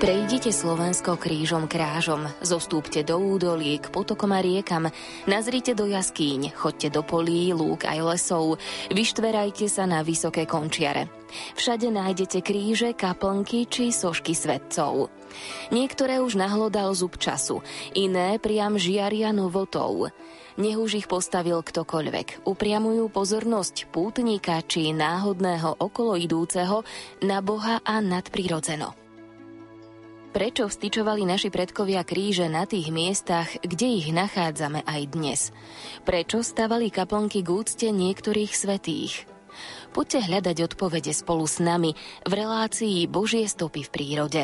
Prejdite Slovensko krížom krážom, zostúpte do údolí, k potokom a riekam, nazrite do jaskýň, choďte do polí, lúk aj lesov, vyštverajte sa na vysoké končiare. Všade nájdete kríže, kaplnky či sošky svätcov. Niektoré už nahlodal zub času, iné priam žiaria novotou. Nech už ich postavil ktokoľvek, upriamujú pozornosť pútnika či náhodného okoloidúceho na Boha a nadprirodzeno. Prečo vstyčovali naši predkovia kríže na tých miestach, kde ich nachádzame aj dnes? Prečo stavali kaplnky k úcte niektorých svätých? Poďte hľadať odpovede spolu s nami v relácii Božie stopy v prírode.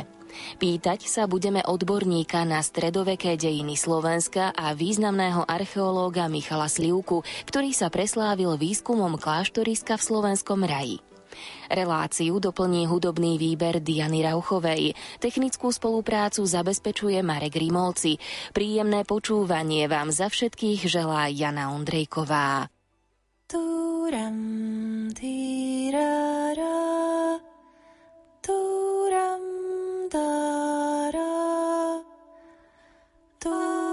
Pýtať sa budeme odborníka na stredoveké dejiny Slovenska a významného archeológa Michala Slivku, ktorý sa preslávil výskumom kláštoriska v slovenskom raji. Reláciu doplní hudobný výber Diany Rauchovej. Technickú spoluprácu zabezpečuje Marek Grimolci. Príjemné počúvanie vám za všetkých želá Jana Ondrejková. Turam tirara, turam dara, turam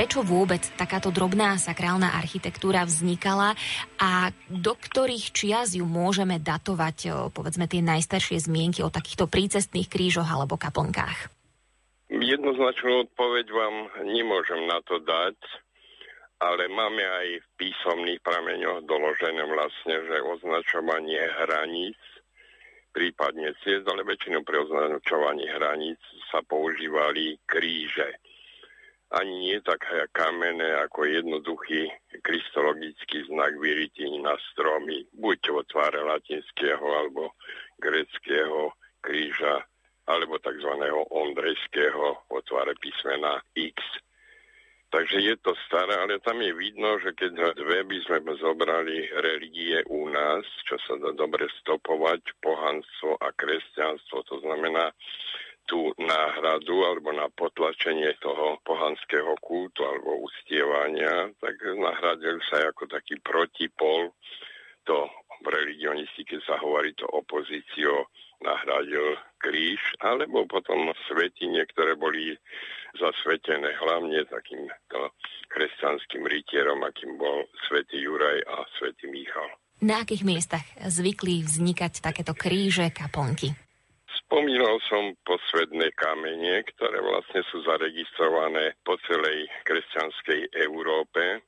Prečo vôbec takáto drobná sakrálna architektúra vznikala a do ktorých čias ju môžeme datovať, povedzme, tie najstaršie zmienky o takýchto prícestných krížoch alebo kaplnkách? Jednoznačnú odpoveď vám nemôžem na to dať, ale máme aj v písomných prameňoch doložené vlastne, že označovanie hraníc, prípadne ciest, ale väčšinou pri označovaní hraníc sa používali kríže. Ani nie tak kamenné ako jednoduchý kristologický znak vyrytý na stromy, buď vo tvare latinského alebo gréckeho kríža, alebo tzv. Ondrejského vo tvare písmena X. Takže je to staré, ale tam je vidno, že keď dve by sme zobrali religie u nás, čo sa dá dobre stopovať, pohanstvo a kresťanstvo, to znamená tú náhradu alebo na potlačenie toho pohanského kultu alebo uctievania, tak nahradil sa ako taký protipol. To v religionistike sa hovorí to opozício, nahradil kríž, alebo potom svätyne, ktoré boli zasvetené hlavne takýmto kresťanským rytierom, akým bol svätý Juraj a svätý Michal. Na akých miestach zvykli vznikať takéto kríže, kaplnky? Spomínal som posvätné kamene, ktoré vlastne sú zaregistrované po celej kresťanskej Európe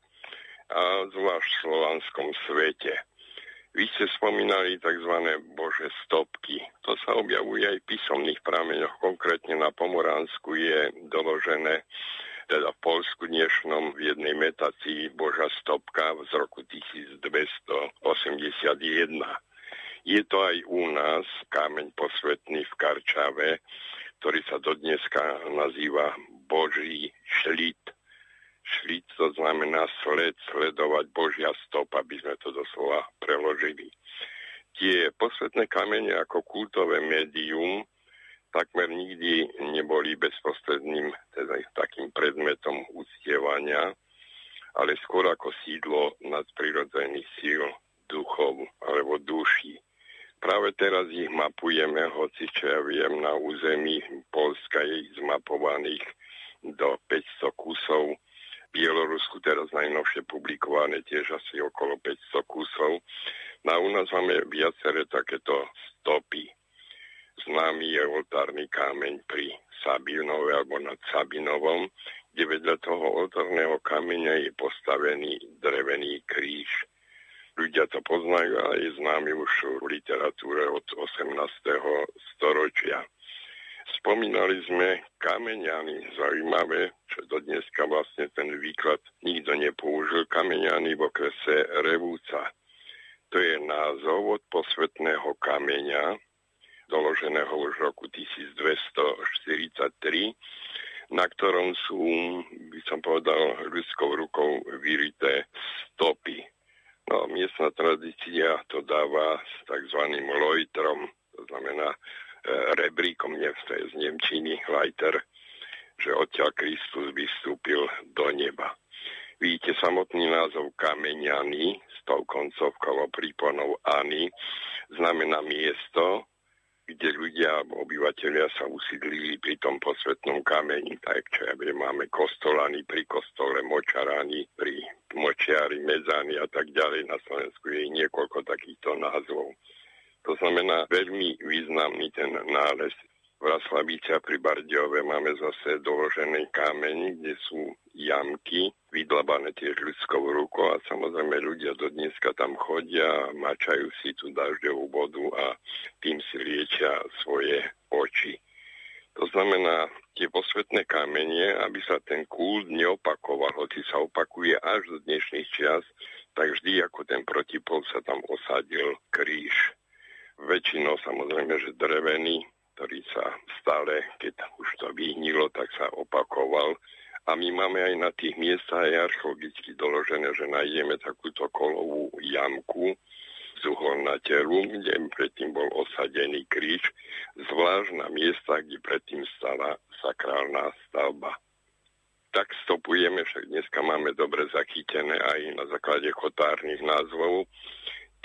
a zvlášť v slovanskom svete. Vy ste spomínali tzv. Božie stopky. To sa objavuje aj v písomných prameňoch. Konkrétne na Pomoránsku je doložené, teda v Polsku dnešnom, v jednej metácii Božia stopka z roku 1281. Je to aj u nás kameň posvätný v Karčave, ktorý sa dodneska nazýva Boží šlit. Šlit to znamená sled, sledovať, Božia stopa, aby sme to doslova preložili. Tie posvätné kamene ako kultové médium takmer nikdy neboli bezprostredným, teda takým predmetom uctievania, ale skôr ako sídlo nadprirodzených síl, duchov alebo duší. Práve teraz ich mapujeme, hoci čo ja viem, na území Poľska je ich zmapovaných do 500 kusov. V Bielorusku teraz najnovšie publikované tiež asi okolo 500 kusov. No a u nás máme viaceré takéto stopy. Známy je oltárny kameň pri Sabinove alebo nad Sabinovom, kde vedľa toho oltárneho kameňa je postavený drevený kríž. Ľudia to poznajú a je známy už v literatúre od 18. storočia. Spomínali sme Kameňany, zaujímavé, čo do dneska vlastne ten výklad nikto nepoužil, Kameňany v okrese Revúca. To je názov od posvätného kameňa, doloženého už v roku 1243, na ktorom sú, by som povedal, ľudskou rukou vyrité stopy. No, miestna tradícia to dáva s takzvaným lojtrom, to znamená rebríkom, nevstaje z nemčiny, lajter, že odtiaľ Kristus vystúpil do neba. Vidíte, samotný názov Kameňany s tou koncovkou príponov Ani znamená miesto, kde ľudia, obyvateľia sa usídlili pri tom posvätnom kameni. Tak čo ja viem, máme Kostolany pri kostole, Močarany pri Močiari, Medzany a tak ďalej. Na Slovensku je niekoľko takýchto názvov. To znamená veľmi významný ten nález. V Vraslavice pri Bardejove máme zase doložené kameň, kde sú jamky, vydlabané tiež ľudskou rukou a samozrejme ľudia do dneska tam chodia, mačajú si tú dažďovú vodu a tým si liečia svoje oči. To znamená tie posvätné kamene, aby sa ten kult neopakoval, hoci sa opakuje až do dnešných čias, tak vždy ako ten protipol sa tam osadil kríž. Väčšinou samozrejme, že drevený, ktorý sa stále, keď už to vyhnilo, tak sa opakoval. A my máme aj na tých miestach aj archeologicky doložené, že nájdeme takúto kolovú jamku z uholnateru, kde predtým bol osadený kríž, zvlášť na miestach, kde predtým stala sakrálna stavba. Tak stopujeme, však dneska máme dobre zachytené aj na základe chotárnych názvov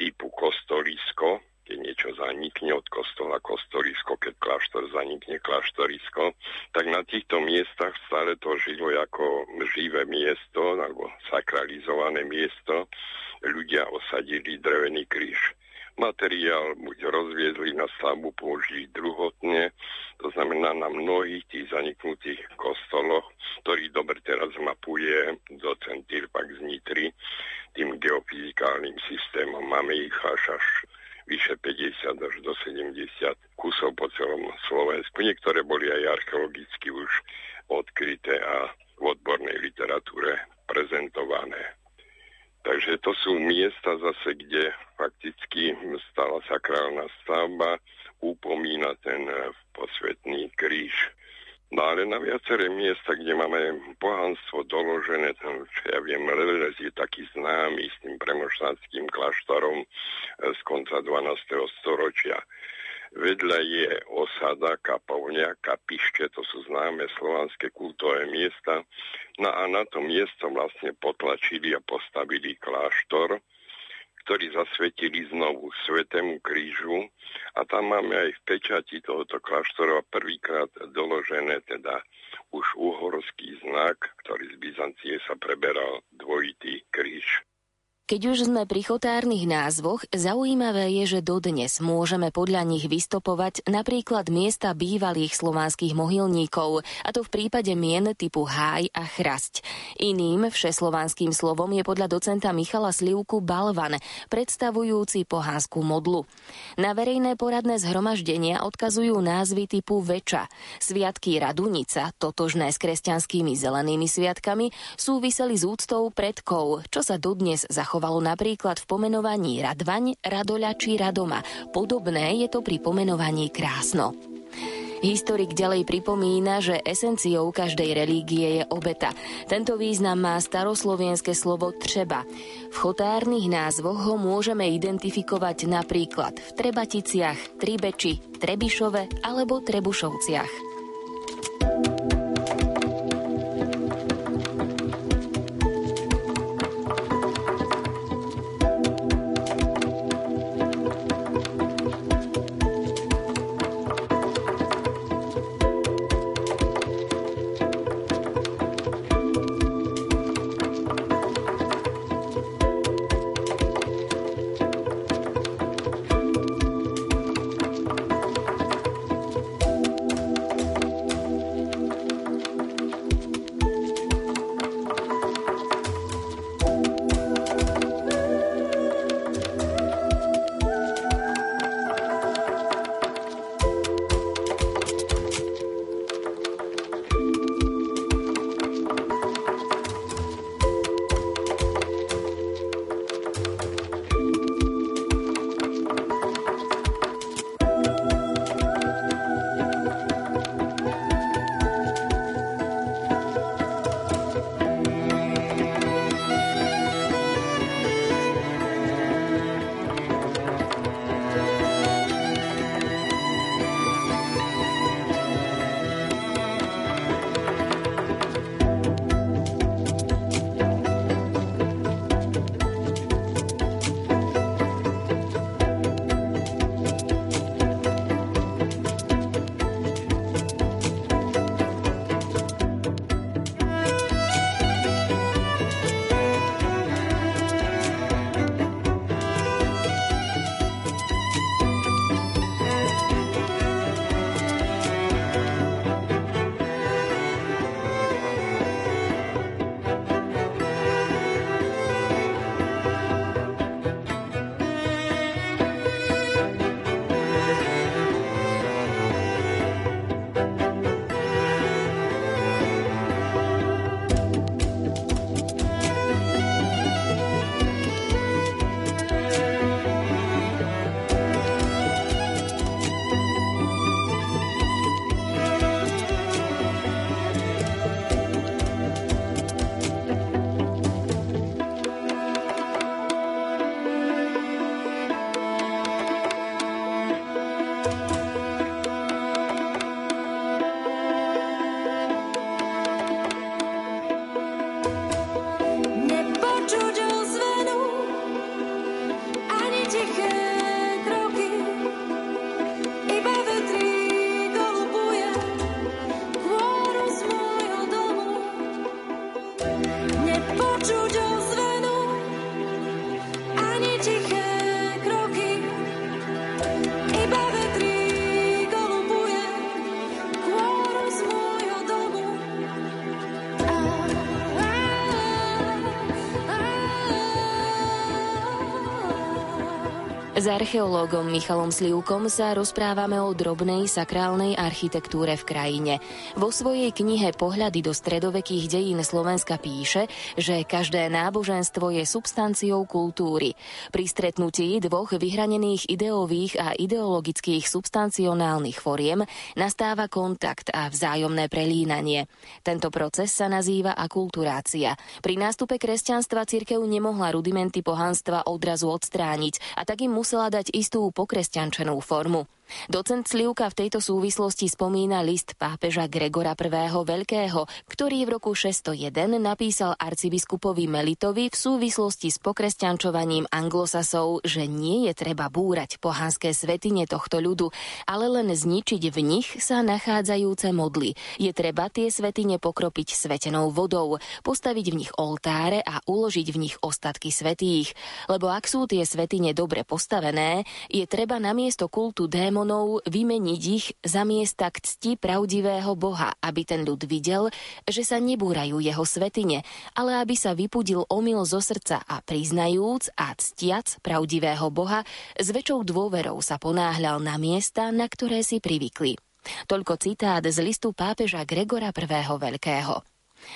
typu Kostolisko, keď niečo zanikne od kostola Kostolisko, keď kláštor zanikne Kláštorisko, tak na týchto miestach stále to žilo ako živé miesto, alebo sakralizované miesto. Ľudia osadili drevený kríž. Materiál buď rozviezli na stavbu, použili druhotne, to znamená na mnohých tých zaniknutých kostoloch, ktorý dobre teraz mapuje docent Tirpak z Nitry, tým geofyzikálnym systémom. Máme ich až vyše 50 až do 70 kusov po celom Slovensku. Niektoré boli aj archeologicky už odkryté a v odbornej literatúre prezentované. Takže to sú miesta zase, kde fakticky stala sakrálna stavba, upomína ten posvätný kríž. No ale na viaceré miesta, kde máme pohanstvo doložené, tam, čo ja viem, Lelez je taký známy s tým premoštánským kláštorom z konca 12. storočia. Vedľa je osada, kapovňa, kapište, to sú známe slovanské kultové miesta. No a na to miesto vlastne potlačili a postavili kláštor, ktorí zasvetili znovu Svätému krížu, a tam máme aj v pečati tohoto kláštora prvýkrát doložené teda už uhorský znak, ktorý z Byzancie sa preberal, dvojitý kríž. Keď už sme pri chotárnych názvoch, zaujímavé je, že dodnes môžeme podľa nich vystopovať napríklad miesta bývalých slovanských mohylníkov, a to v prípade mien typu Háj a Chrasť. Iným všeslovanským slovom je podľa docenta Michala Slivku balvan, predstavujúci pohanskú modlu. Na verejné poradné zhromaždenia odkazujú názvy typu Veča. Sviatky Radunica, totožné s kresťanskými zelenými sviatkami, súviseli s úctou predkov, čo sa dodnes zachovalo napríklad v pomenovaní Radvaň, Radoľa či Radoma. Podobné je to pri pomenovaní Krásno. Historik ďalej pripomína, že esenciou každej relígie je obeta. Tento význam má staroslovenské slovo treba. V chotárnych názvoch ho môžeme identifikovať napríklad v Trebaticiach, Tribeči, Trebišove alebo Trebušovciach. S archeológom Michalom Slivkom sa rozprávame o drobnej sakrálnej architektúre v krajine. Vo svojej knihe Pohľady do stredovekých dejín Slovenska píše, že každé náboženstvo je substanciou kultúry. Pri stretnutí dvoch vyhranených ideových a ideologických substancionálnych foriem nastáva kontakt a vzájomné prelínanie. Tento proces sa nazýva akulturácia. Pri nástupe kresťanstva cirkev nemohla rudimenty pohanstva odrazu odstrániť a tak im musela dať istú pokresťančenú formu. Docent Slivka v tejto súvislosti spomína list pápeža Gregora I. Veľkého, ktorý v roku 601 napísal arcibiskupovi Melitovi v súvislosti s pokresťančovaním anglosasov, že nie je treba búrať pohanské svätyne tohto ľudu, ale len zničiť v nich sa nachádzajúce modly. Je treba tie svätyne pokropiť svetenou vodou, postaviť v nich oltáre a uložiť v nich ostatky svätých. Lebo ak sú tie svätyne dobre postavené, je treba namiesto kultu démonov vymeniť ich za miesta k cti pravdivého Boha, aby ten ľud videl, že sa nebúrajú jeho svätyne, ale aby sa vypudil omyl zo srdca a priznajúc a ctiac pravdivého Boha, s väčšou dôverou sa ponáhľal na miesta, na ktoré si privykli. Toľko citát z listu pápeža Gregora I. Veľkého.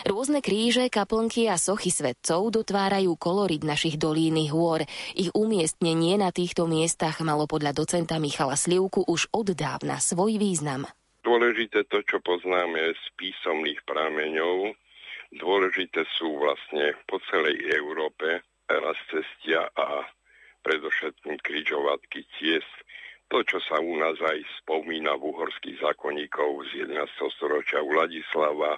Rôzne kríže, kaplnky a sochy svätcov dotvárajú kolorit našich dolínnych hôr. Ich umiestnenie na týchto miestach malo podľa docenta Michala Slivku už od dávna svoj význam. Dôležité to, čo poznáme z písomných prameňov, dôležité sú vlastne po celej Európe rozcestia a predovšetkým križovatky ciest. To, čo sa u nás aj spomína v uhorských zákonníkov z 11. storočia u Vladislava,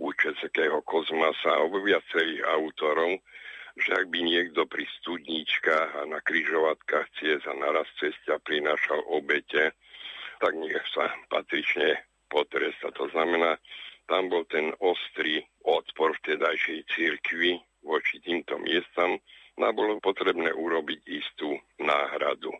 u českého Kozmasa a viacerých autorov, že ak by niekto pri studničkách a na križovatkách ciest a naraz cestia prinášal obete, tak nech sa patrične potresta. To znamená, tam bol ten ostrý odpor vtedajšej cirkvi voči týmto miestam a bolo potrebné urobiť istú náhradu.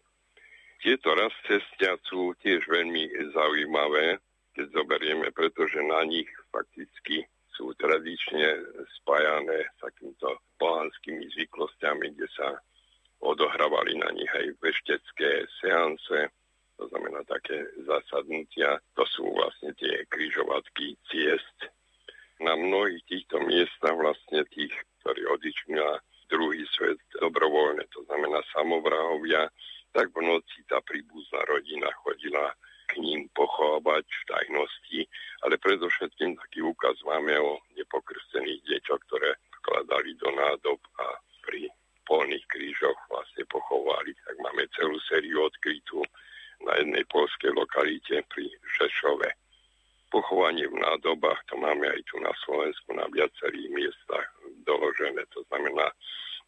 Tieto rozcestia sú tiež veľmi zaujímavé, keď zoberieme, pretože na nich fakticky sú tradične spájané s takýmto pohanskými zvyklostiami, kde sa odohrávali na nich aj veštecké seance, to znamená také zasadnutia, to sú vlastne tie križovatky ciest. Na mnohých týchto miestach vlastne tých, ktorí odišli na druhý svet dobrovoľne, to znamená samovrahovia, tak v noci tá príbuzná rodina chodila k ním pochovať v tajnosti, ale predovšetkým taký úkaz máme o nepokrstených deťoch, ktoré vkladali do nádob a pri polných krížoch vlastne pochovali. Tak máme celú sériu odkrytú na jednej poľskej lokalite pri Žešove. Pochovanie v nádobách, to máme aj tu na Slovensku na viacerých miestach doložené, to znamená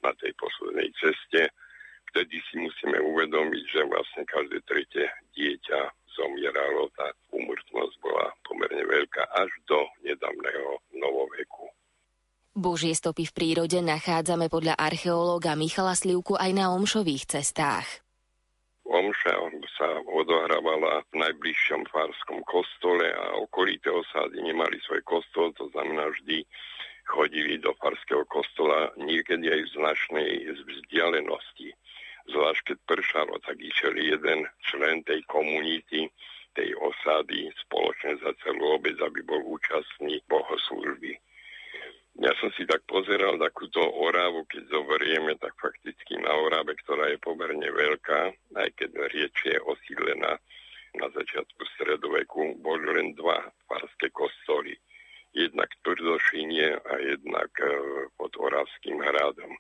na tej poslednej ceste. Vtedy si musíme uvedomiť, že vlastne každé tretie dieťa zomieralo, tá úmrtnosť bola pomerne veľká až do nedávneho novoveku. Božie stopy v prírode nachádzame podľa archeológa Michala Slivku aj na omšových cestách. Omša sa odohrávala v najbližšom farskom kostole a okolité osády nemali svoj kostol, to znamená vždy chodili do farského kostola, niekedy aj v značnej vzdialenosti. Zvlášť keď pršalo, tak išiel jeden člen tej komunity, tej osady spoločne za celú obec, aby bol účastný bohoslúžby. Ja som si tak pozeral takúto Oravu, keď zoberieme, tak fakticky na Orave, ktorá je pomerne veľká, aj keď rieč je osídlená na začiatku stredoveku, boli len dva farské kostoly. Jednak v Trdošíne a jednak pod Oravským hradom.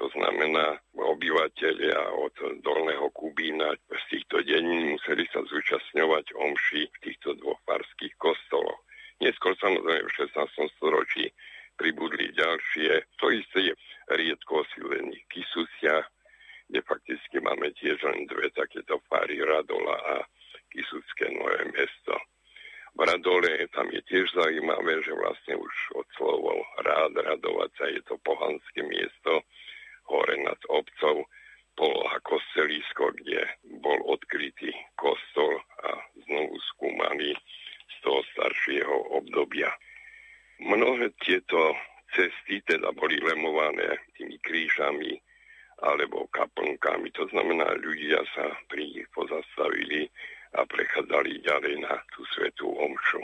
To znamená, obyvateľia od Dolného Kubína z týchto denín museli sa zúčastňovať omši v týchto dvoch farských kostoloch. Neskôr samozrejme v 16. storočí pribudli ďalšie, to isté je riedko osídlených Kysusiach, kde fakticky máme tiež len dve takéto fary, Radola a Kysuské Nové Mesto. V Radole tam je tiež zaujímavé, že vlastne už od slovov rád, radovaca, je to pohanské miesto, hore nad obcov, poloha Kostolisko, kde bol odkrytý kostol a znovu skúmaný z toho staršieho obdobia. Mnohé tieto cesty teda boli lemované tými krížami alebo kaplnkami. To znamená, ľudia sa pri nich pozastavili a prechádzali ďalej na tú svätú omšu.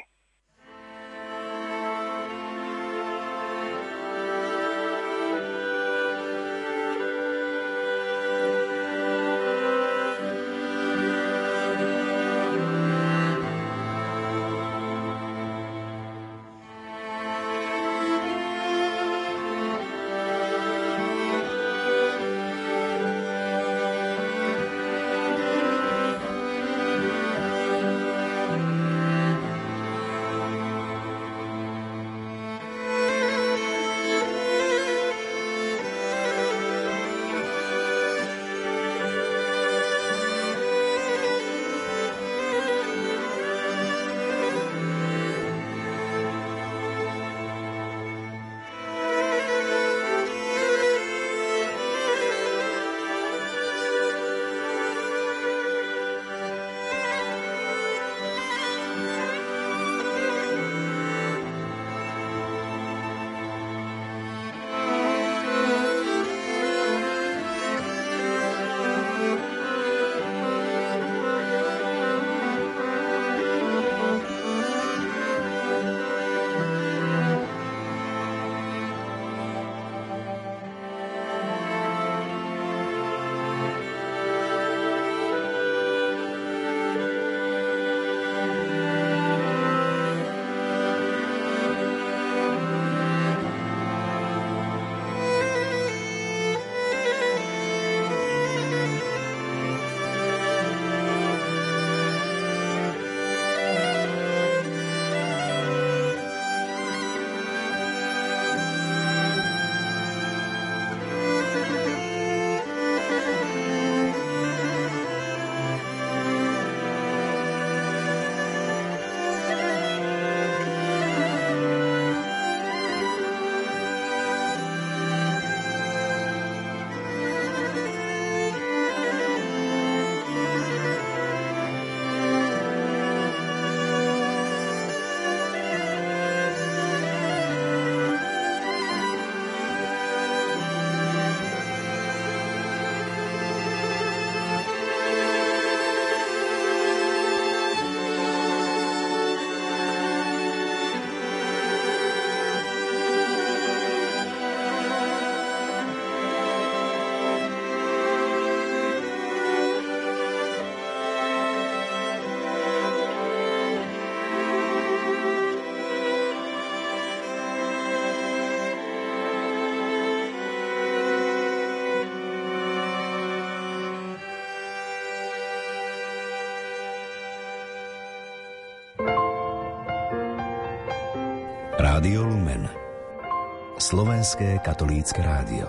Rádio Lumen, Slovenské katolícke rádio.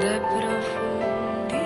De profundi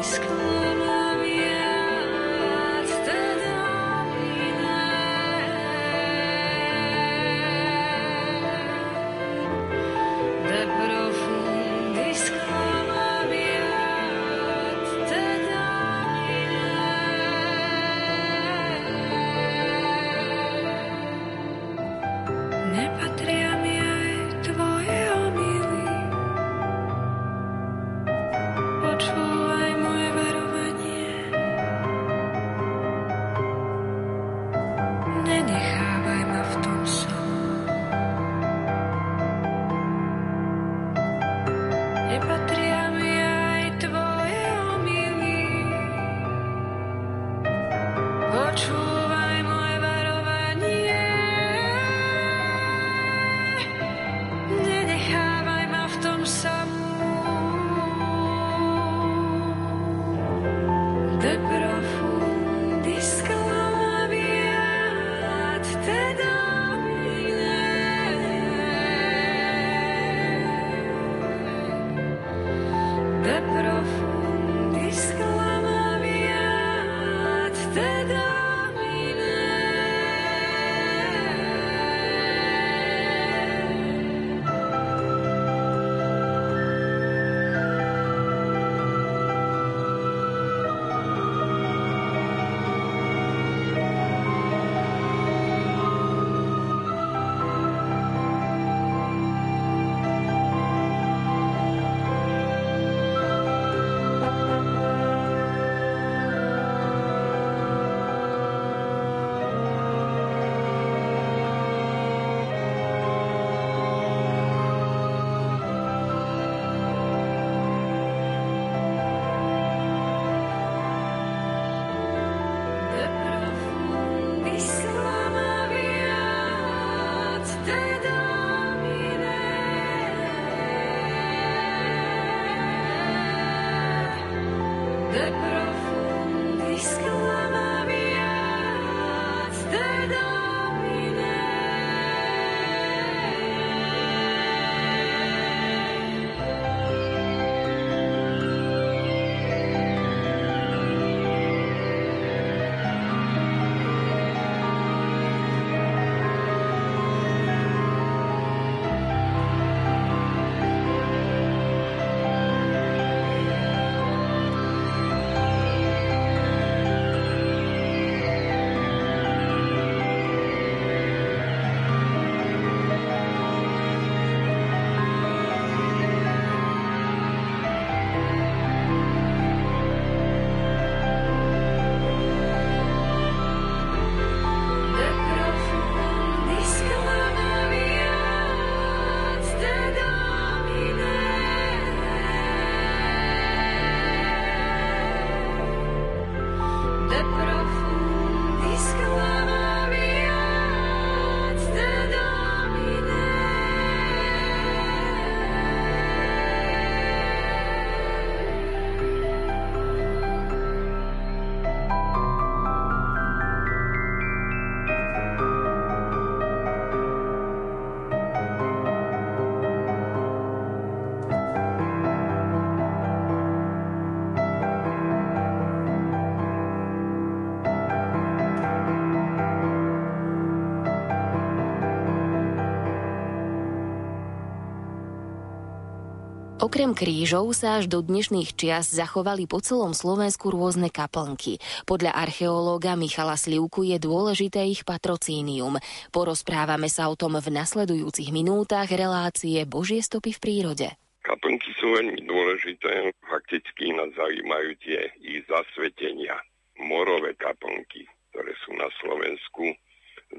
Okrem krížov sa až do dnešných čias zachovali po celom Slovensku rôzne kaplnky. Podľa archeológa Michala Slivku je dôležité ich patrocínium. Porozprávame sa o tom v nasledujúcich minútach relácie Božie stopy v prírode. Kaplnky sú veľmi dôležité, fakticky nás zaujímajú tie ich zasvetenia. Morové kaplnky, ktoré sú na Slovensku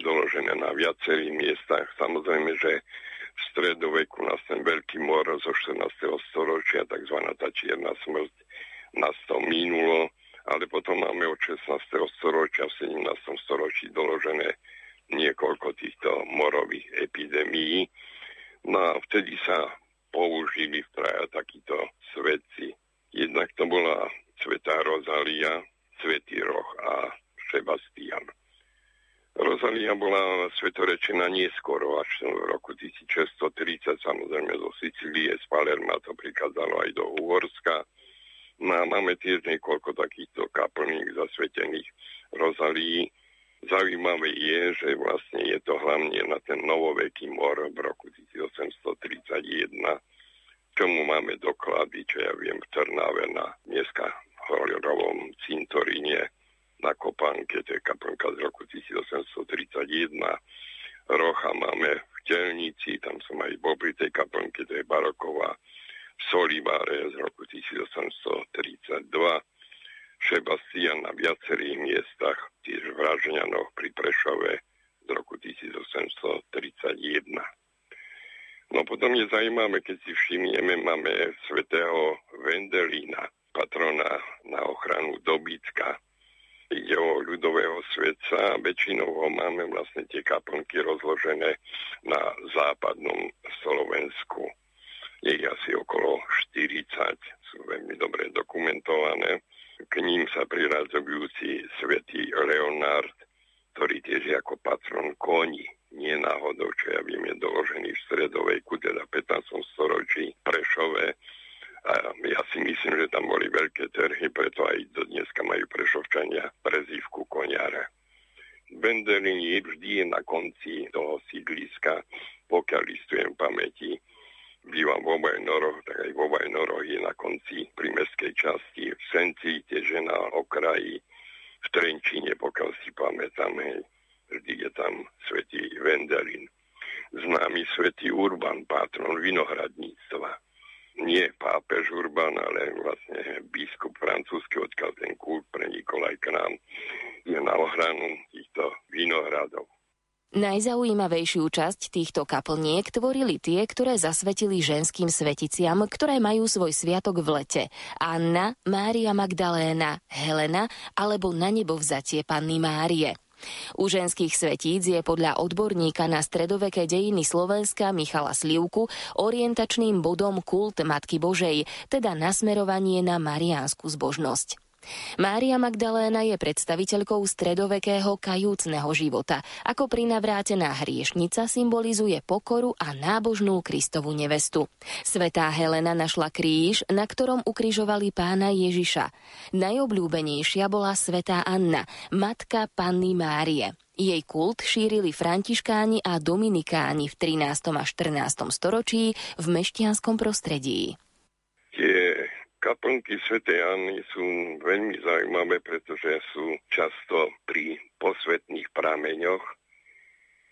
doložené na viacerých miestach. Samozrejme, že v stredoveku nás ten veľký mor zo 14. storočia, takzvaná tá čierna smrť, nás to minulo, ale potom máme od 16. storočia v 17. storočí doložené niekoľko týchto morových epidémií. No a vtedy sa použili v traja takíto svetci. Jednak to bola svätá Rozália, svätý Roch a Šebastián. Rozália bola svetorečená neskoro, až v roku 1630, samozrejme zo Sicílie, z Palerma to prikázalo aj do Uhorska. No a máme tiež niekoľko takýchto kaplník zasvetených Rozálii. Zaujímavé je, že vlastne je to hlavne na ten novoveký mor v roku 1831, čomu máme doklady, čo ja viem, v Trnave na dneska Horovom cintoríne, na Kopánke, to je kaplnka z roku 1831. Rocha máme v Telnici, tam som aj bol pri tej kaplnke, to je baroková, v Solibáre z roku 1832. Šebastián na viacerých miestach, tiež v Ražňanoch pri Prešove z roku 1831. No potom je zaujímavé, keď si všimneme, máme svätého Vendelina, patrona na ochranu dobytka. Ide o ľudového Svätého Svetca. Väčšinou ho máme vlastne tie kaplnky rozložené na západnom Slovensku. Je ich asi okolo 40, sú veľmi dobre dokumentované. K ním sa priradzujúci svätý Leonard, ktorý tiež je ako patron koní. Nie náhodou, čo ja viem, je doložený v stredoveku, teda 15. storočí Prešove. A ja si myslím, že tam boli veľké trhy, preto aj do dneska majú Prešovčania prezývku koniara. Vendelin je vždy na konci toho sídliska, pokiaľ listujem pamäti. Bývam vo Vajnoroch, tak aj vo Vajnoroch je na konci pri mestskej časti. V Senci tiež je na okraji, v Trenčíne, pokiaľ si pamätám, hej. Vždy je tam svätý Vendelin. Známy svätý Urban, patron vinohradníctva. Nie pápež Urban, ale vlastne biskup francúzsky, odkiaľ ten kult prenikol aj k nám, je na ochranu týchto vinohradov. Najzaujímavejšiu časť týchto kaplniek tvorili tie, ktoré zasvetili ženským sveticiam, ktoré majú svoj sviatok v lete. Anna, Mária Magdaléna, Helena alebo na nebo vzatie Panny Márie. U ženských svetíc je podľa odborníka na stredoveké dejiny Slovenska Michala Slivku orientačným bodom kult Matky Božej, teda nasmerovanie na mariánsku zbožnosť. Mária Magdaléna je predstaviteľkou stredovekého kajúcneho života. Ako prinavrátená hriešnica symbolizuje pokoru a nábožnú Kristovu nevestu. Svätá Helena našla kríž, na ktorom ukrižovali Pána Ježiša. Najobľúbenejšia bola svätá Anna, matka Panny Márie. Jej kult šírili františkáni a dominikáni v 13. a 14. storočí v mešťanskom prostredí. Kaplnky svätej Anny sú veľmi zaujímavé, pretože sú často pri posvetných prameňoch.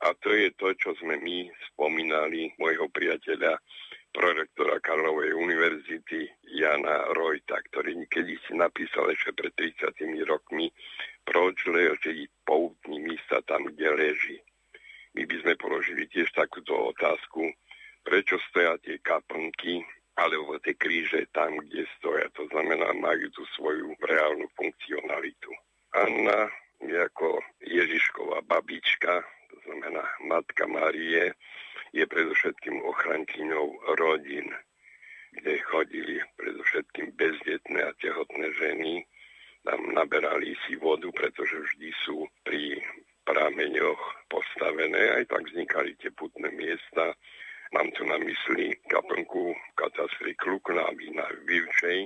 A to je to, čo sme my spomínali môjho priateľa, prorektora Karlovej univerzity Jana Rojta, ktorý kedysi napísal ešte pred 30 rokmi, proč leží poutný místa tam, kde leží. My by sme položili tiež takúto otázku, prečo stoja tie kaplnky, alebo tie kríže tam, kde stoja. To znamená, majú tú svoju reálnu funkcionalitu. Anna je ako Ježišková babička, to znamená Matka Márie, je predovšetkým ochrankyňou rodín, kde chodili predovšetkým bezdetné a tehotné ženy. Tam naberali si vodu, pretože vždy sú pri prameňoch postavené. Aj tak vznikali teputné miesta. Mám tu na mysli kaplnku v katastri Klukná na Vývčej,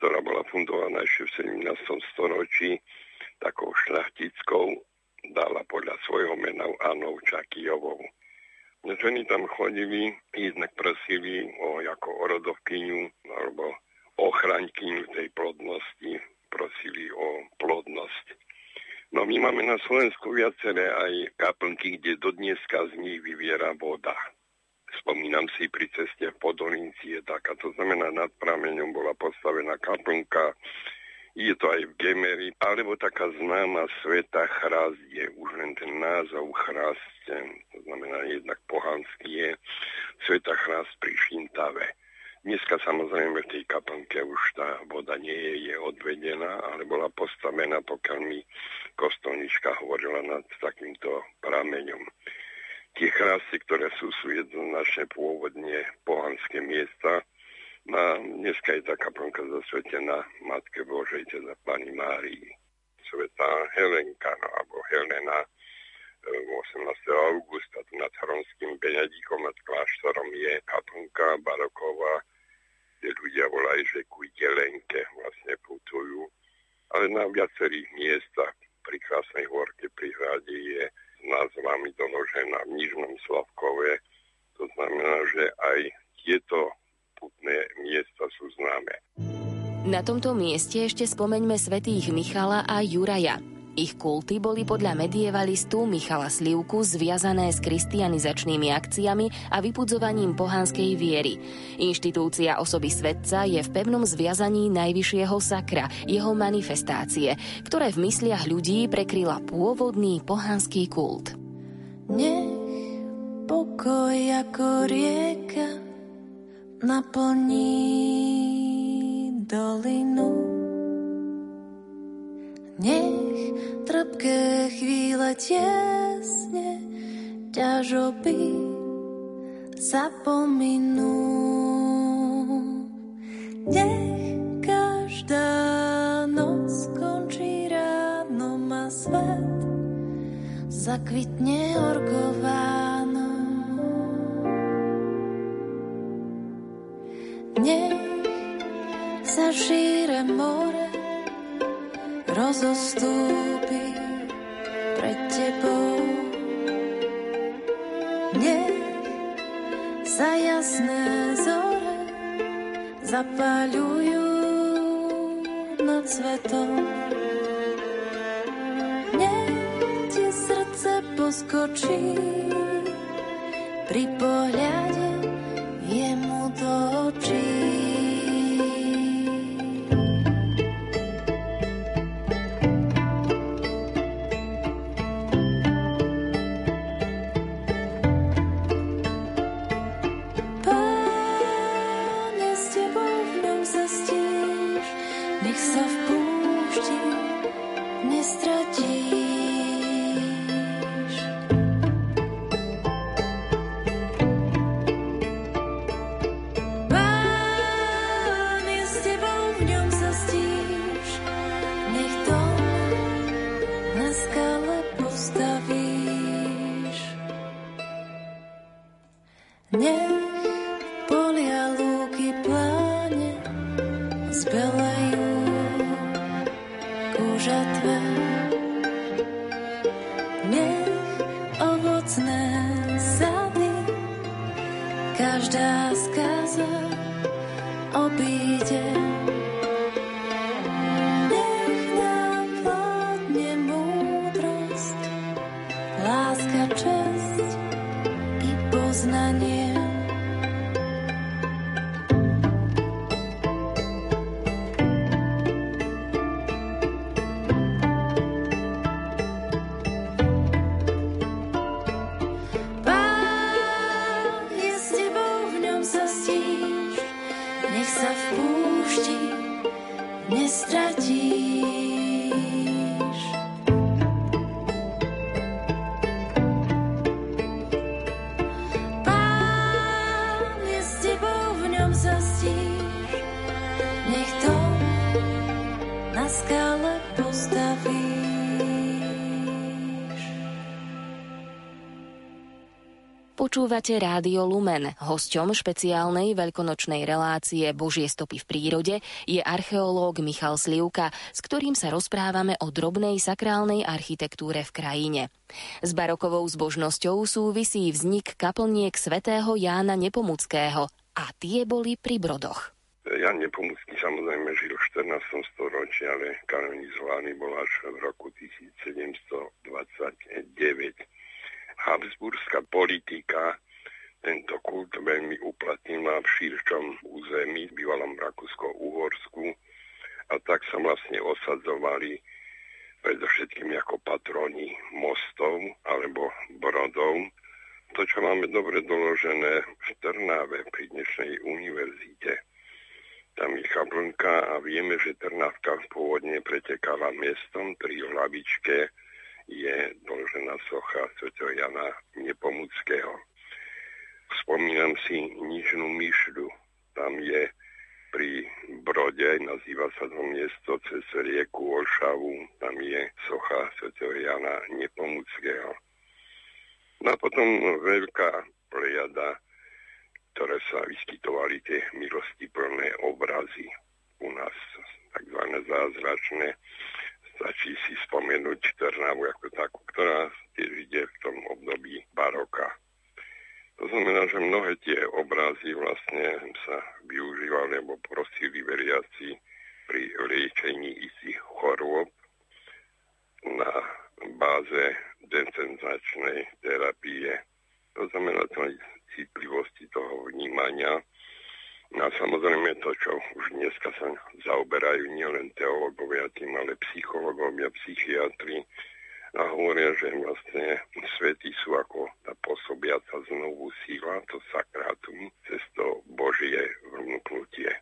ktorá bola fundovaná ešte v 17. storočí takou šľachtickou, dala podľa svojho mena Annou Čakijovou. Ženy tam chodili, jednak prosili ako rodovkyňu alebo ochraňkyňu tej plodnosti, prosili o plodnosť. No my máme na Slovensku viaceré aj kaplnky, kde do dneska z nich vyviera voda. Spomínam si, pri ceste po Dolinci je taká, to znamená, nad prameňom bola postavená kaplnka, je to aj v Gemeri, alebo taká známa Sveta Chrast, je už len ten názov Chrast, to znamená jednak pohanský je, Sveta Chrast pri Šintave. Dneska samozrejme v tej kaplnke už tá voda nie je, je odvedená, ale bola postavená, pokiaľ mi kostolnička hovorila, nad takýmto prameňom. Tie chrasty, ktoré sú jednoznačne pôvodne pohanské miesta. A dneska je tá kaplnka zasvetená Matke Božej, teda Pani Márii. Svätá Helenka, alebo Helena, 18. augusta tu nad Hronským Benedíkom nad kláštorom je kaplnka baroková, kde ľudia volajú, že ku Jelenke vlastne putujú. Ale na viacerých miestach pri Krásnej horke, pri hrade je s názvami doložená v Nižnom Slavkove. To znamená, že aj tieto putné miesta sú známe. Na tomto mieste ešte spomeňme svätých Michala a Juraja. Ich kulty boli podľa medievalistu Michala Slivku zviazané s kristianizačnými akciami a vypudzovaním pohanskej viery. Inštitúcia osoby svetca je v pevnom zviazaní najvyššieho sakra, jeho manifestácie, ktoré v mysliach ľudí prekryla pôvodný pohanský kult. Nech pokoj ako rieka naplní dolinu. Nech trpké chvíle tiesne ťažoby zapominú. Nech každá noc skončí ránom a svet zakvitne orgovánom. Nech sa šíre more rozostúpi pred tebou. Nech sa jasné zore zapaľujú nad svetom. Nech ti srdce poskočí pri pohľade jemu do očí. Počúvate Rádio Lumen. Hosťom špeciálnej veľkonočnej relácie Božie stopy v prírode je archeológ Michal Slivka, s ktorým sa rozprávame o drobnej sakrálnej architektúre v krajine. S barokovou zbožnosťou súvisí vznik kaplniek svätého Jána Nepomuckého a tie boli pri Brodoch. Ján Nepomucký samozrejme žil v 14. storočí, ale kanonizovaný bol až v roku 1729. Habsburská politika tento kult veľmi uplatnila v širšom území, bývalom Rakúsko-Uhorsku, a tak sa vlastne osadzovali predovšetkým ako patroni mostov alebo brodov. To, čo máme dobre doložené v Trnave pri dnešnej univerzite. Tam je kaplnka a vieme, že Trnávka pôvodne pretekala mestom. Pri Hlavičke je doložená socha svätého Jana Nepomuckého. Spomínam si Nižnú Myšľu. Tam je pri Brode, nazýva sa to miesto cez rieku Olšavu, tam je socha svätého Jana Nepomuckého. No a potom veľká plejada, ktoré sa vyskytovali tie milostiplné obrazy u nás, takzvané zázračné. Stačí si spomenúť Trnavu ako takú, ktorá tiež ide v tom období baroka. To znamená, že mnohé tie obrazy vlastne sa využívali alebo prosili veriaci pri liečení istých chorôb na báze desenzačnej terapie. To znamená to citlivosti toho vnímania. A samozrejme to, čo už dneska sa zaoberajú nielen teológovia tým, ale psychológovia, psychiatri, a hovoria, že vlastne svety sú ako tá pôsobiaca znovu síla, to sakrátum, cez to Božie vnúknutie.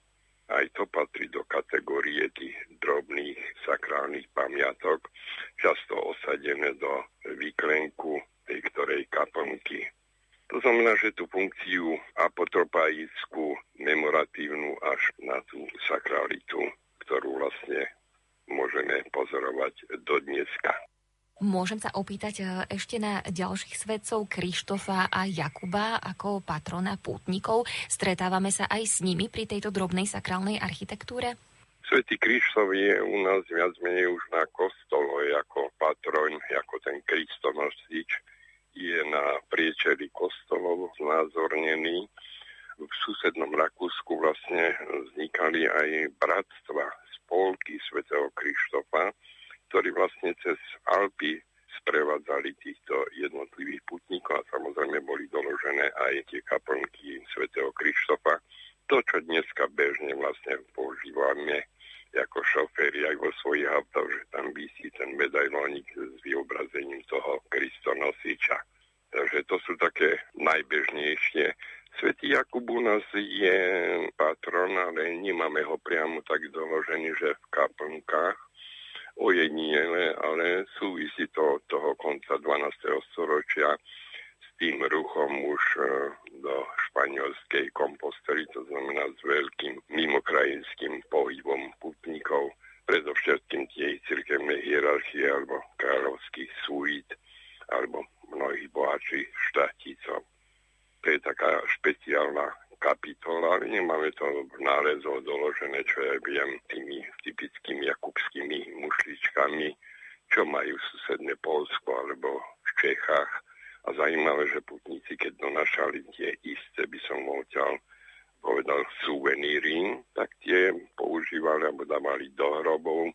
Aj to patrí do kategórie tých drobných sakrálnych pamiatok, často osadené do výklenku tej ktorej kaplnky. To znamená, že tú funkciu apotropaickú, memoratívnu až na tú sakralitu, ktorú vlastne môžeme pozorovať do dneska. Môžem sa opýtať ešte na ďalších svätcov Krištofa a Jakuba ako patrona pútnikov. Stretávame sa aj s nimi pri tejto drobnej sakrálnej architektúre? Svätý Krištof je u nás viac menej už na kostole ako patroň, ako ten kristonostič. Je na priečeli kostolov znázornený. V susednom Rakúsku vlastne vznikali aj bratstva, spolky svätého Krištofa, ktorí vlastne cez Alpy sprevádzali týchto jednotlivých putníkov a samozrejme boli doložené aj tie kaplnky svätého Krištofa. To, čo dneska bežne vlastne používame ako šoféri aj vo svojich autách, že tam visí ten medailónik s vyobrazením toho Kristonosiča. Takže to sú také najbežnejšie. Svätý Jakub u nás je patron, ale nemáme ho priamo tak doložený, že v kaplnkách. Ojedinele, ale súvisí to od toho konca 12. storočia s tým ruchom už do španielskej Kompostery, to znamená s veľkým mimokrajinským pohybom putníkov, predovšetkým tie cirkevné hierarchie alebo kráľovských súit alebo mnohých bohatších štáticov. To je taká špeciálna kapitola, ale nemáme to v nálezoch doložené, čo ja viem, tými typickými jakubskými mušličkami, čo majú susedné Poľsko alebo v Čechách. A zaujímavé, že putníci, keď donašali tie isté, by som povedal, suveníry, tak tie používali alebo dávali do hrobov,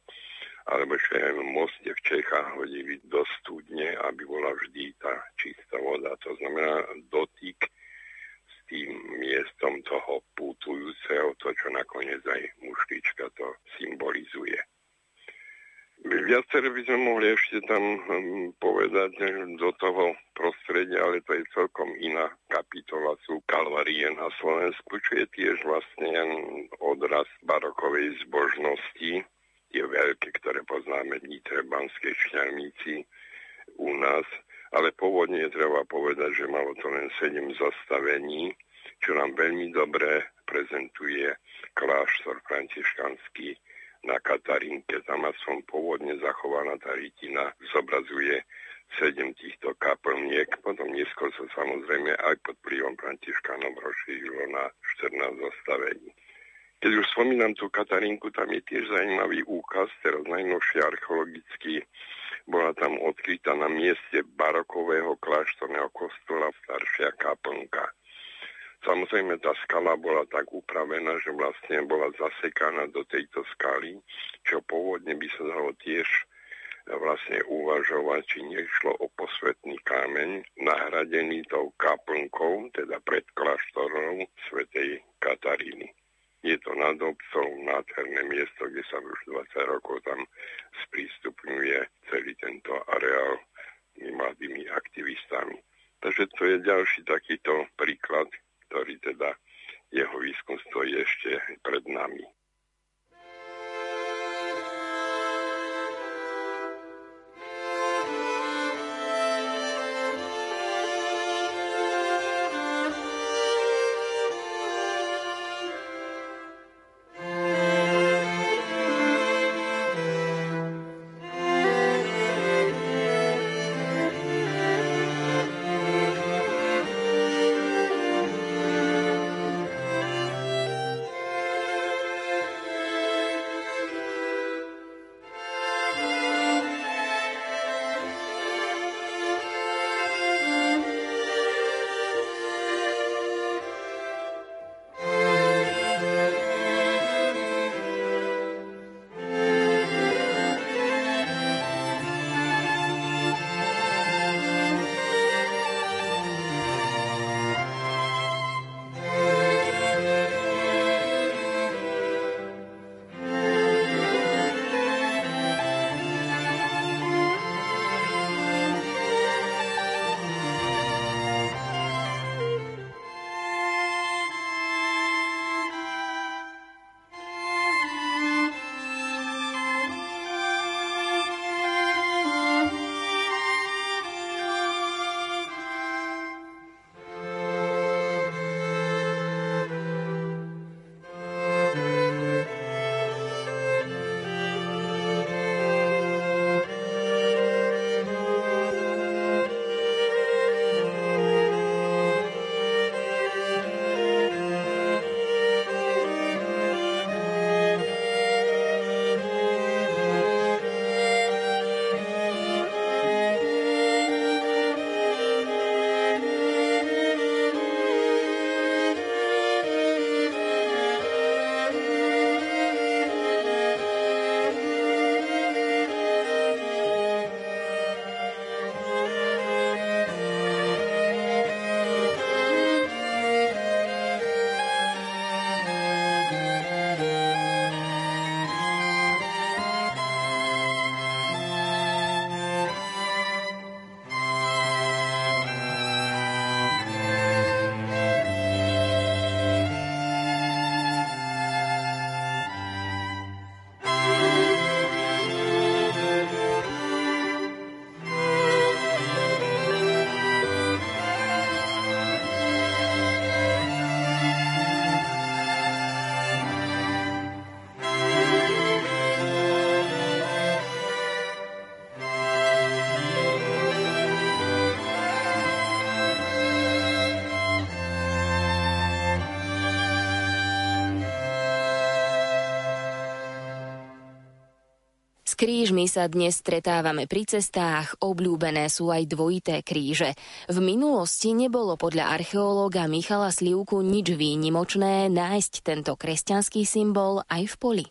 alebo ešte aj v Moste v Čechách hodili do studne, aby bola vždy tá čistá voda. To znamená dotyk tým miestom toho putujúceho, to, čo nakoniec aj mušlička to symbolizuje. Viacero by sme mohli ešte tam povedať do toho prostredia, ale to je celkom iná kapitola, sú Kalvárie na Slovensku, čo je tiež vlastne odraz barokovej zbožnosti, tie veľké, ktoré poznáme v Nitrebanskej šťavnici u nás. Ale pôvodne je treba povedať, že malo to len 7 zastavení, čo nám veľmi dobre prezentuje kláštor františkanský na Katarínke. Tam som pôvodne zachovaná tá rytina, zobrazuje 7 týchto kaplniek. Potom neskôr sa samozrejme aj pod vplyvom františkanov rozšírilo na 14 zastavení. Keď už spomínam tú Katarínku, tam je tiež zaujímavý úkaz, teraz najnovší archeologický. Bola tam odkrytá na mieste barokového kláštorného kostola staršia kaplnka. Samozrejme, tá skala bola tak upravená, že vlastne bola zasekaná do tejto skaly, čo pôvodne by sa dalo tiež vlastne uvažovať, či nešlo o posvätný kameň nahradený tou kaplnkou, teda pred kláštorom svätej Kataríny. Je to nad obcov, nádherné miesto, kde sa už 20 rokov tam sprístupňuje celý tento areál mladými aktivistami. Takže to je ďalší takýto príklad, ktorý teda jeho výskum stojí ešte pred nami. krížmi sa dnes stretávame pri cestách, obľúbené sú aj dvojité kríže. V minulosti nebolo podľa archeológa Michala Slivku nič výnimočné nájsť tento kresťanský symbol aj v poli.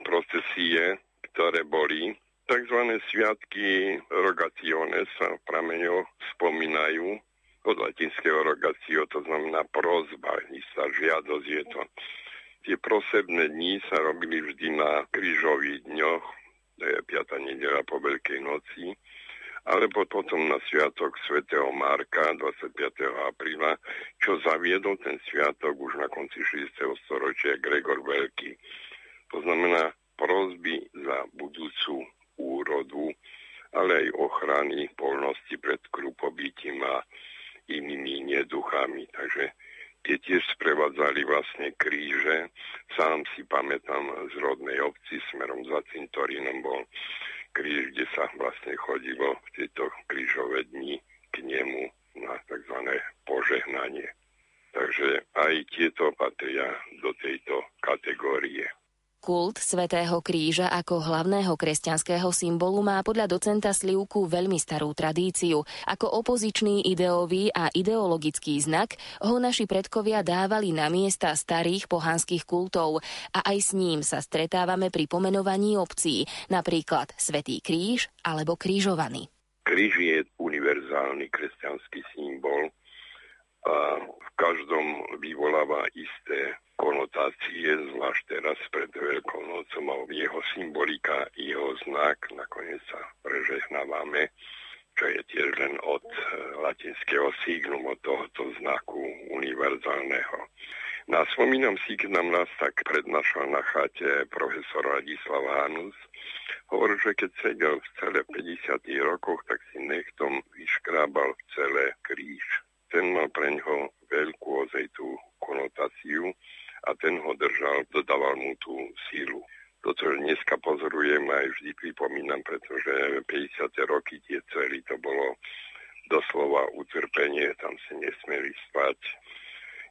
Procesie, ktoré boli takzvané sviatky rogaciones, sa v prameňoch spomínajú od latinského rogacio, to znamená prosba, istá žiadosť je to. Tie prosebné dni sa robili vždy na krížových dňoch, to je 5. nedeľa po Veľkej noci, alebo potom na sviatok svätého Marka 25. apríla, čo zaviedol ten sviatok už na konci 6. storočia Gregor Veľký. To znamená prosby za budúcu úrodu, ale aj ochrany poľnosti pred krupobytím a inými neduchami, takže tie tiež sprevádzali vlastne kríže. Sám si pamätám z rodnej obci, smerom za cintorínom bol kríž, kde sa vlastne chodilo v tieto krížové dni k nemu na tzv. Požehnanie. Takže aj tieto patria do tejto kategórie. Kult Svätého kríža ako hlavného kresťanského symbolu má podľa docenta Slivku veľmi starú tradíciu. Ako opozičný ideový a ideologický znak ho naši predkovia dávali na miesta starých pohanských kultov a aj s ním sa stretávame pri pomenovaní obcí, napríklad Svätý kríž alebo krížovaný. Kríž je univerzálny kresťanský symbol a v každom vyvoláva isté konotácie, zvlášť teraz pred Veľkou nocou, a jeho symbolika, jeho znak, nakoniec sa prežehnávame, čo je tiež len od latinského signum, od tohoto znaku univerzálneho. Naspomínam si, keď nám raz tak prednášal na chate profesor Vladislav Hanus, hovoril, že keď sedel v celé 50. rokoch, tak si nechtom vyškrábal celé kríž. Ten mal preňho veľkú ozajtú konotáciu a ten ho držal, dodával mu tú sílu. Toto dneska pozorujem a vždy pripomínam, pretože 50. roky tie celé to bolo doslova utrpenie, tam si nesmeli spať.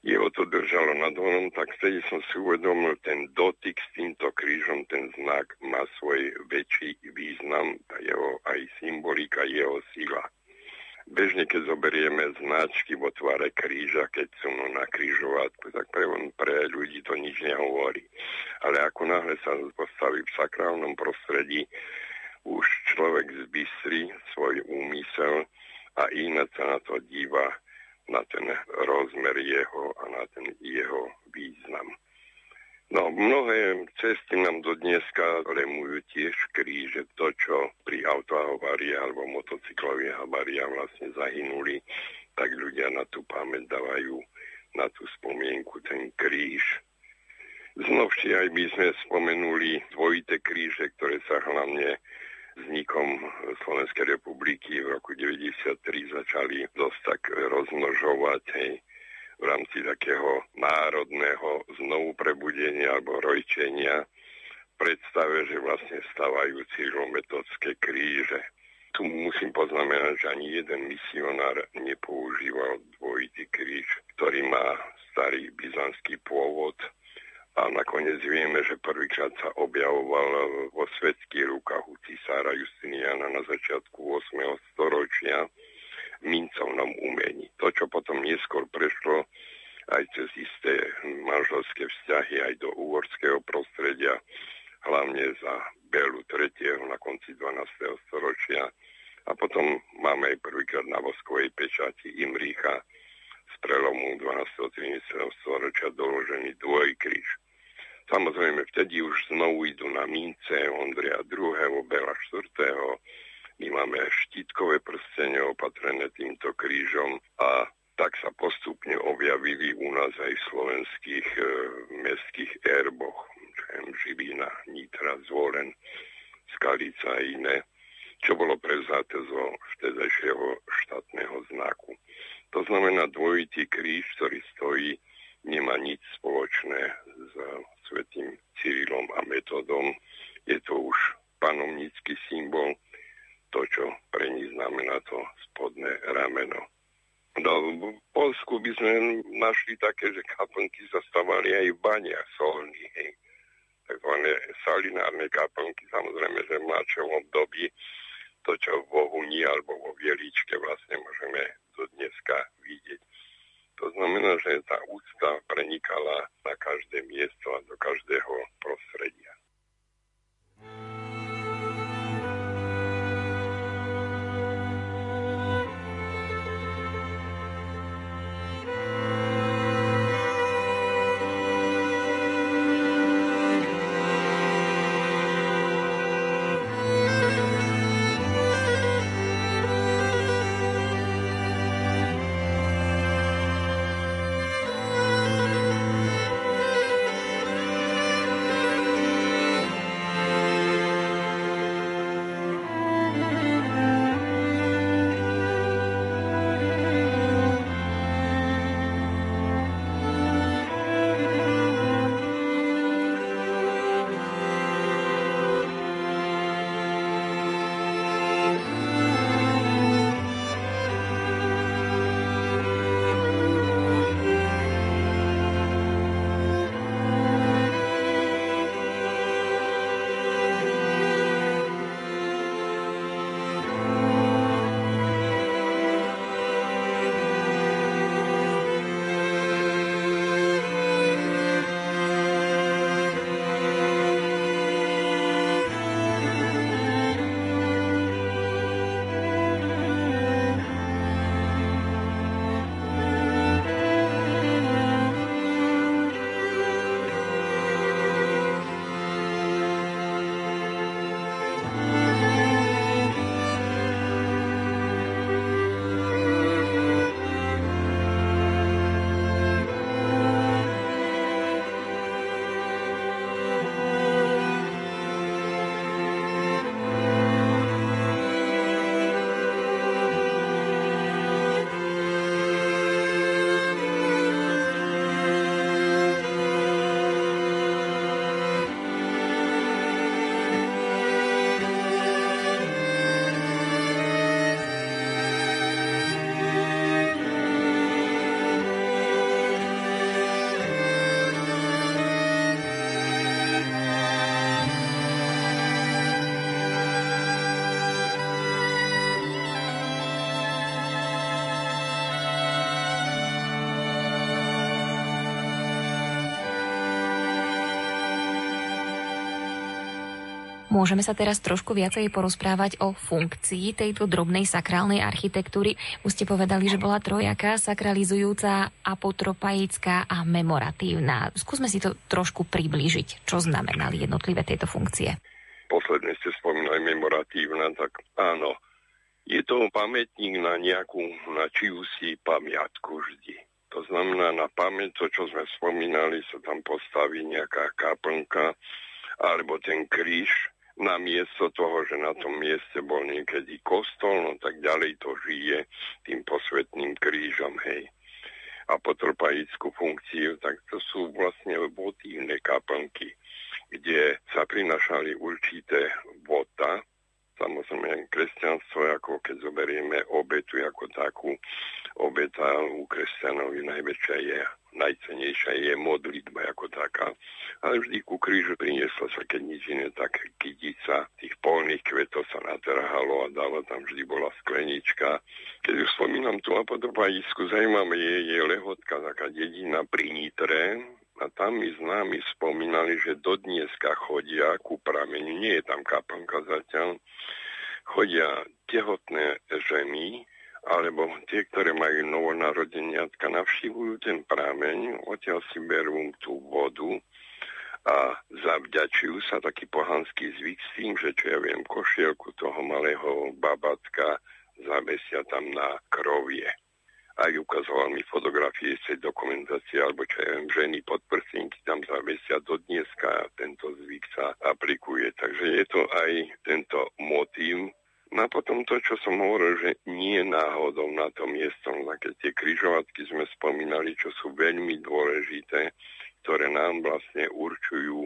Jeho to držalo nad honom, tak vtedy som si uvedomil, ten dotyk s týmto krížom, ten znak má svoj väčší význam, jeho aj symbolika, jeho sila. Bežne, keď zoberieme značky v otvare kríža, keď sú na krížovatku, tak pre ľudí to nič nehovorí. Ale ako náhle sa postaví v sakrálnom prostredí, už človek zbystrí svoj úmysel a ináč sa na to díva, na ten rozmer jeho a na ten jeho význam. No, mnohé cesty nám do dneska lemujú tiež kríže. To, čo pri autohavárii alebo motocyklovej havárii vlastne zahynuli, tak ľudia na tú pamäť dávajú, na tú spomienku, ten kríž. Znovšie aj by sme spomenuli dvojité kríže, ktoré sa hlavne vznikom Slovenskej republiky v roku 1993 začali dosť tak rozmnožovať, v rámci takého národného znovuprebudenia alebo rojčenia predstave, že vlastne stavajú cyrilo-metodské kríže. Tu musím poznamenať, že ani jeden misionár nepoužíval dvojitý kríž, ktorý má starý byzantský pôvod a nakoniec vieme, že prvýkrát sa objavoval vo svetských rukách u cisára Justiniana na začiatku 8. storočia mincovnom umení. To, čo potom neskôr prešlo aj cez isté manželské vzťahy aj do uhorského prostredia, hlavne za Belu III. Na konci 12. storočia. A potom máme aj prvýkrát na voskovej pečati Imricha z prelomu 12. a 13. storočia doložený dvojkríž. Samozrejme, vtedy už znovu idú na mince Ondreja II., Bela IV., my máme štítkové prstenie opatrené týmto krížom a tak sa postupne objavili u nás aj v slovenských mestských erboch. Žilina, Nitra, Zvolen, Skalica a iné, čo bolo prevzaté zo vtedajšieho štátneho znaku. To znamená, dvojitý kríž, ktorý stojí, nemá nič spoločné s svätým Cyrilom a Metodom. Je to už panovnícky symbol, to, čo pre nich znamená to spodné rameno. V Polsku by sme našli také, že kaplnky zastávali aj v baniach solných. tzv. Salinárne kaplnky, samozrejme, že v mladšom období to, čo vo Huni alebo vo Vieličke vlastne môžeme do dneska vidieť. To znamená, že tá úcta prenikala na každé miesto a do každého prostredia. Môžeme sa teraz trošku viacej porozprávať o funkcii tejto drobnej sakrálnej architektúry. Už ste povedali, že bola trojaká, sakralizujúca, apotropaická a memoratívna. Skúsme si to trošku priblížiť, čo znamenali jednotlivé tejto funkcie. Posledne ste spomínali memoratívna, tak áno. Je to pamätník na nejakú, na čiusi pamiatku vždy. To znamená, na pamäť, to, čo sme spomínali, sa tam postaví nejaká kaplnka alebo ten kríž, namiesto toho, že na tom mieste bol niekedy kostol, no tak ďalej to žije tým posvätným krížom, hej. A apotropajickú funkciu, tak to sú vlastne votivné kaplnky, kde sa prinašali určité vota, samozrejme kresťanstvo, ako keď zoberieme obetu ako takú, obeta u kresťanov je najväčšia najcennejšia je modlitba ako taká. Ale vždy ku krížu prinieslo sa, keď nič iné, tak kytica tých polných kvetov sa natrhalo a dalo, tam vždy bola sklenička. Keď už spomínam tú apotropajickú, zaujímavé je lehotka, taká dedina pri Nitre, a tam my známi spomínali, že do dneska chodia ku prameniu, nie je tam kaplnka zatiaľ, chodia tehotné ženy, alebo tie, ktoré majú novonarodeniatka, navštívujú ten prameň, odtiaľ si berú tú vodu a zavďačujú sa, taký pohanský zvyk, s tým, že čo ja viem, košielku toho malého babatka zavesia tam na krovie. Aj ukazoval mi fotografie z tej dokumentácie, alebo čo ja viem, ženy podprsenky tam zavesia do dneska, tento zvyk sa aplikuje. Takže je to aj tento motív. No a potom to, čo som hovoril, že nie náhodou na to miesto, také tie križovatky sme spomínali, čo sú veľmi dôležité, ktoré nám vlastne určujú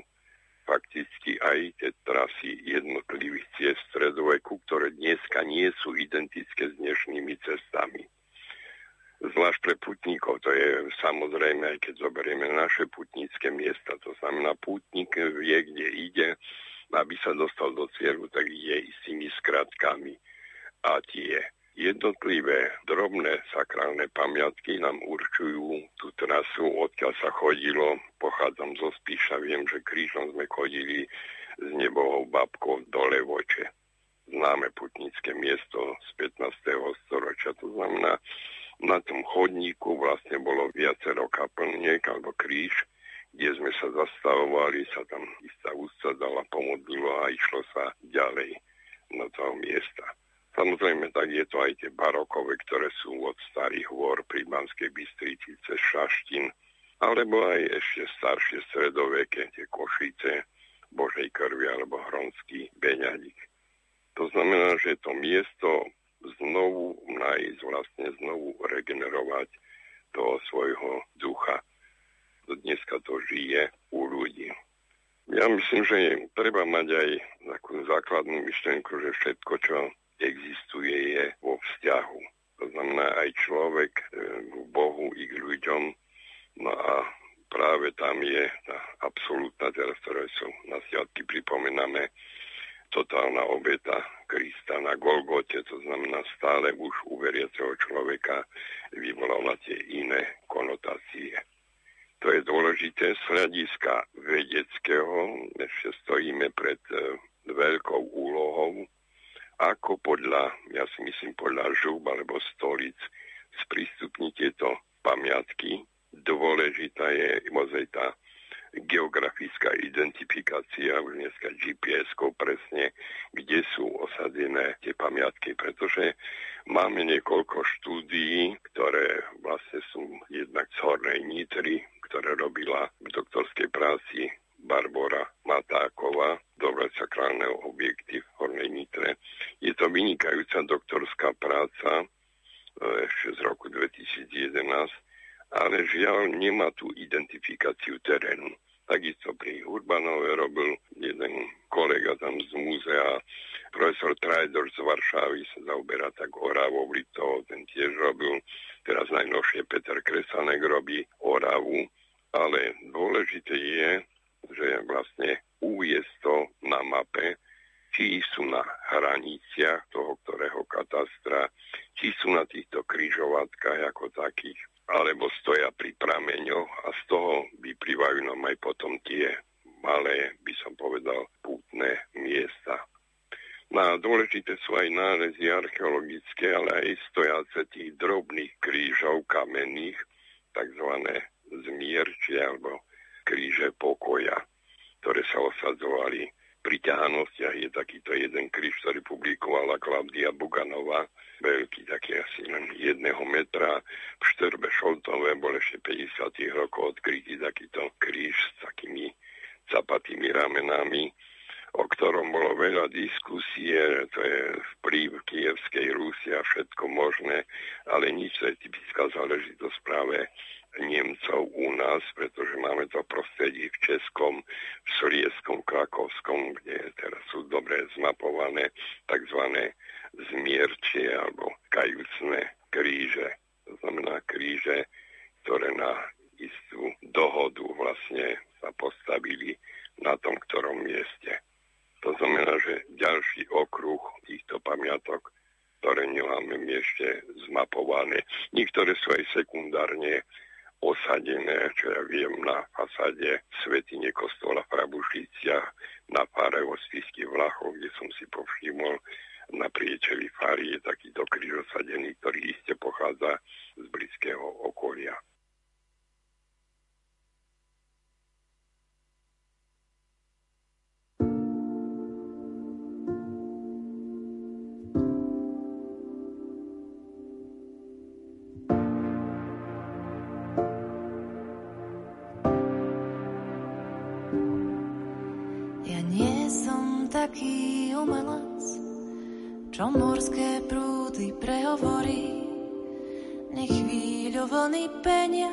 fakticky aj tie trasy jednotlivých ciest stredoveku, ktoré dneska nie sú identické s dnešnými cestami. Zvlášť pre putníkov, to je samozrejme, aj keď zoberieme naše putnícke určite miesta. To znamená, pútnik vie, kde ide, aby sa dostal do cieľu, tak ide istými skratkami. A tie jednotlivé drobné sakrálne pamiatky nám určujú tú trasu, odkiaľ sa chodilo. Pochádzam zo Spíša, viem, že krížom sme chodili s nebovou babkou do Levoče. Známe putnícke miesto z 15. storočia. To znamená, na tom chodníku vlastne bolo viacero kaplniek alebo kríž, kde sme sa zastavovali, sa tam istá ústa dala, pomodlilo a išlo sa ďalej do toho miesta. Samozrejme, tak je to aj tie barokové, ktoré sú od Starých hôr pri Banskej Bystrici cez Šaštín, alebo aj ešte staršie stredoveké, tie Košice, Božej krvi alebo Hronský Beňadik. To znamená, že to miesto znovu nájsť, vlastne znovu regenerovať toho svojho ducha. Dneska to žije u ľudí. Ja myslím, že treba mať aj takú základnú myšlienku, že všetko, čo existuje, je vo vzťahu. To znamená aj človek k Bohu i k ľuďom. No a práve tam je tá absolútna, teraz ktoré sú na sviatky pripomíname, totálna obeta Krista na Golgote, to znamená stále už u veriaceho človeka vyvolala tie iné konotácie. To je dôležité z hľadiska vedeckého, ešte stojíme pred veľkou úlohou, ako podľa, ja si myslím, podľa žúb alebo stolic sprístupniť tieto pamiatky. Dôležitá je ozaj tá geografická identifikácia, už dneska GPS-ko presne, kde sú osadené tie pamiatky, pretože máme niekoľko štúdií, ktoré vlastne sú jednak z Hornej Nitry, ktoré robila v doktorskej práci Barbora Matáková, dobre sakrálneho objekty v Hornej Nitre. Je to vynikajúca doktorská práca ešte z roku 2011, ale žiaľ nemá tú identifikáciu terénu. Takisto pri Urbanove robil jeden kolega tam z múzea, profesor Trajdor z Varšavy sa zaoberá tak Oravou, Liptovou, ten tiež robil, teraz najnovšie Peter Kresanek robí Oravu, ale dôležité je, že vlastne uviesť to na mape, či sú na hraniciach toho, ktorého katastra, či sú na týchto križovatkách ako takých, alebo stoja pri prameňoch a z toho vyplývajú nám aj potom tie malé, by som povedal, pútne miesta. No dôležité sú aj nálezy archeologické, ale aj stojace tých drobných krížov kamenných, takzvané zmierčie alebo kríže pokoja, ktoré sa osadzovali. Pri ťahánostiach je takýto jeden kríž, ktorý publikovala Klaudia Buganová, veľký, taký asi len 1 metra. V Štrbe Šoltove bol ešte 50. rokov odkrytý takýto kríž s takými zapatými ramenami, o ktorom bolo veľa diskusie, to je vplyv Kievskej Rusi a všetko možné, ale nič, to je typická záležitosť práve Nemcov u nás, pretože máme to prostredie v Českom, v Sliezskom, Krakovskom, kde teraz sú dobre zmapované tzv. Zmierčie alebo kajúcne kríže. To znamená kríže, ktoré na istú dohodu vlastne sa postavili na tom, ktorom mieste. To znamená, že ďalší okruh týchto pamiatok, ktoré nemáme ešte zmapované. Niektoré sú aj sekundárne osadené, čo ja viem, na fasáde svätyne kostola v Prabušiciach, na páre vo Spisky Vlachov, kde som si povšimol, na priečeli fári je takýto kríž osadený, ktorý iste pochádza z blízkeho okolia. Taký umelec, čo morské prúdy prehovorí, nech chvíľu vlny penia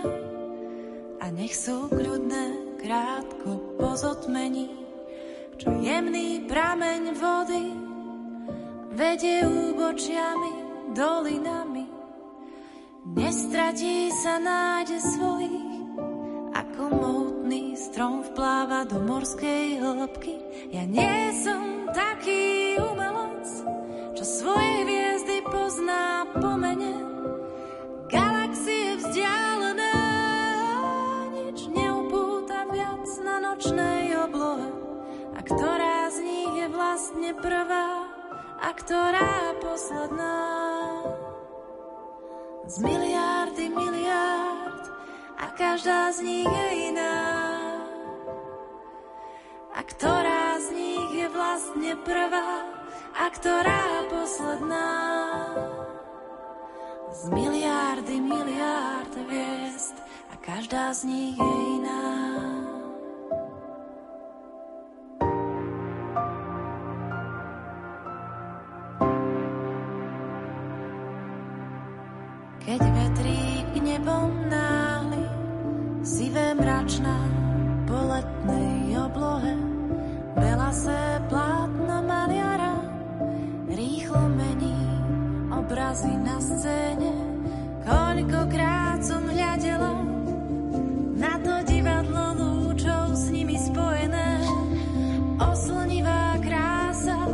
a nech sú kľudné, krátko pozotmení, čo jemný prameň vody vedie úbočiami, dolinami. Nestratí sa nádej svojich, ako ako mohutný strom vpláva do morskej hĺbky. Ja nie som taký umelec, čo svoje hviezdy pozná po mene. Galaxie vzdialené nič neupúta viac na nočnej oblohe. A ktorá z nich je vlastne prvá a ktorá posledná? Z miliardy miliárd a každá z nich je iná. A ktorá z nich je vlastne prvá a ktorá posledná? Z miliardy miliárd hviezd a každá z nich je iná. Keď vetrík nebom náli, sivé mračná po letnej oblohe, belasé plátno maliara rýchlo mení obrazy na scéne. Koľkokrát som hľadela na to divadlo lúčov s nimi spojené. Oslnivá krása,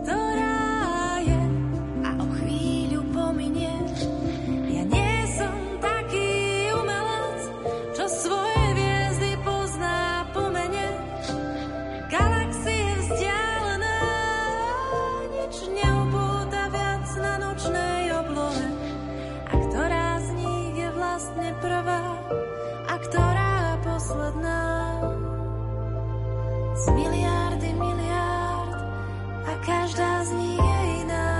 ktorá je a o chvíľu pominie. Z miliardy miliard a každá z nich je iná.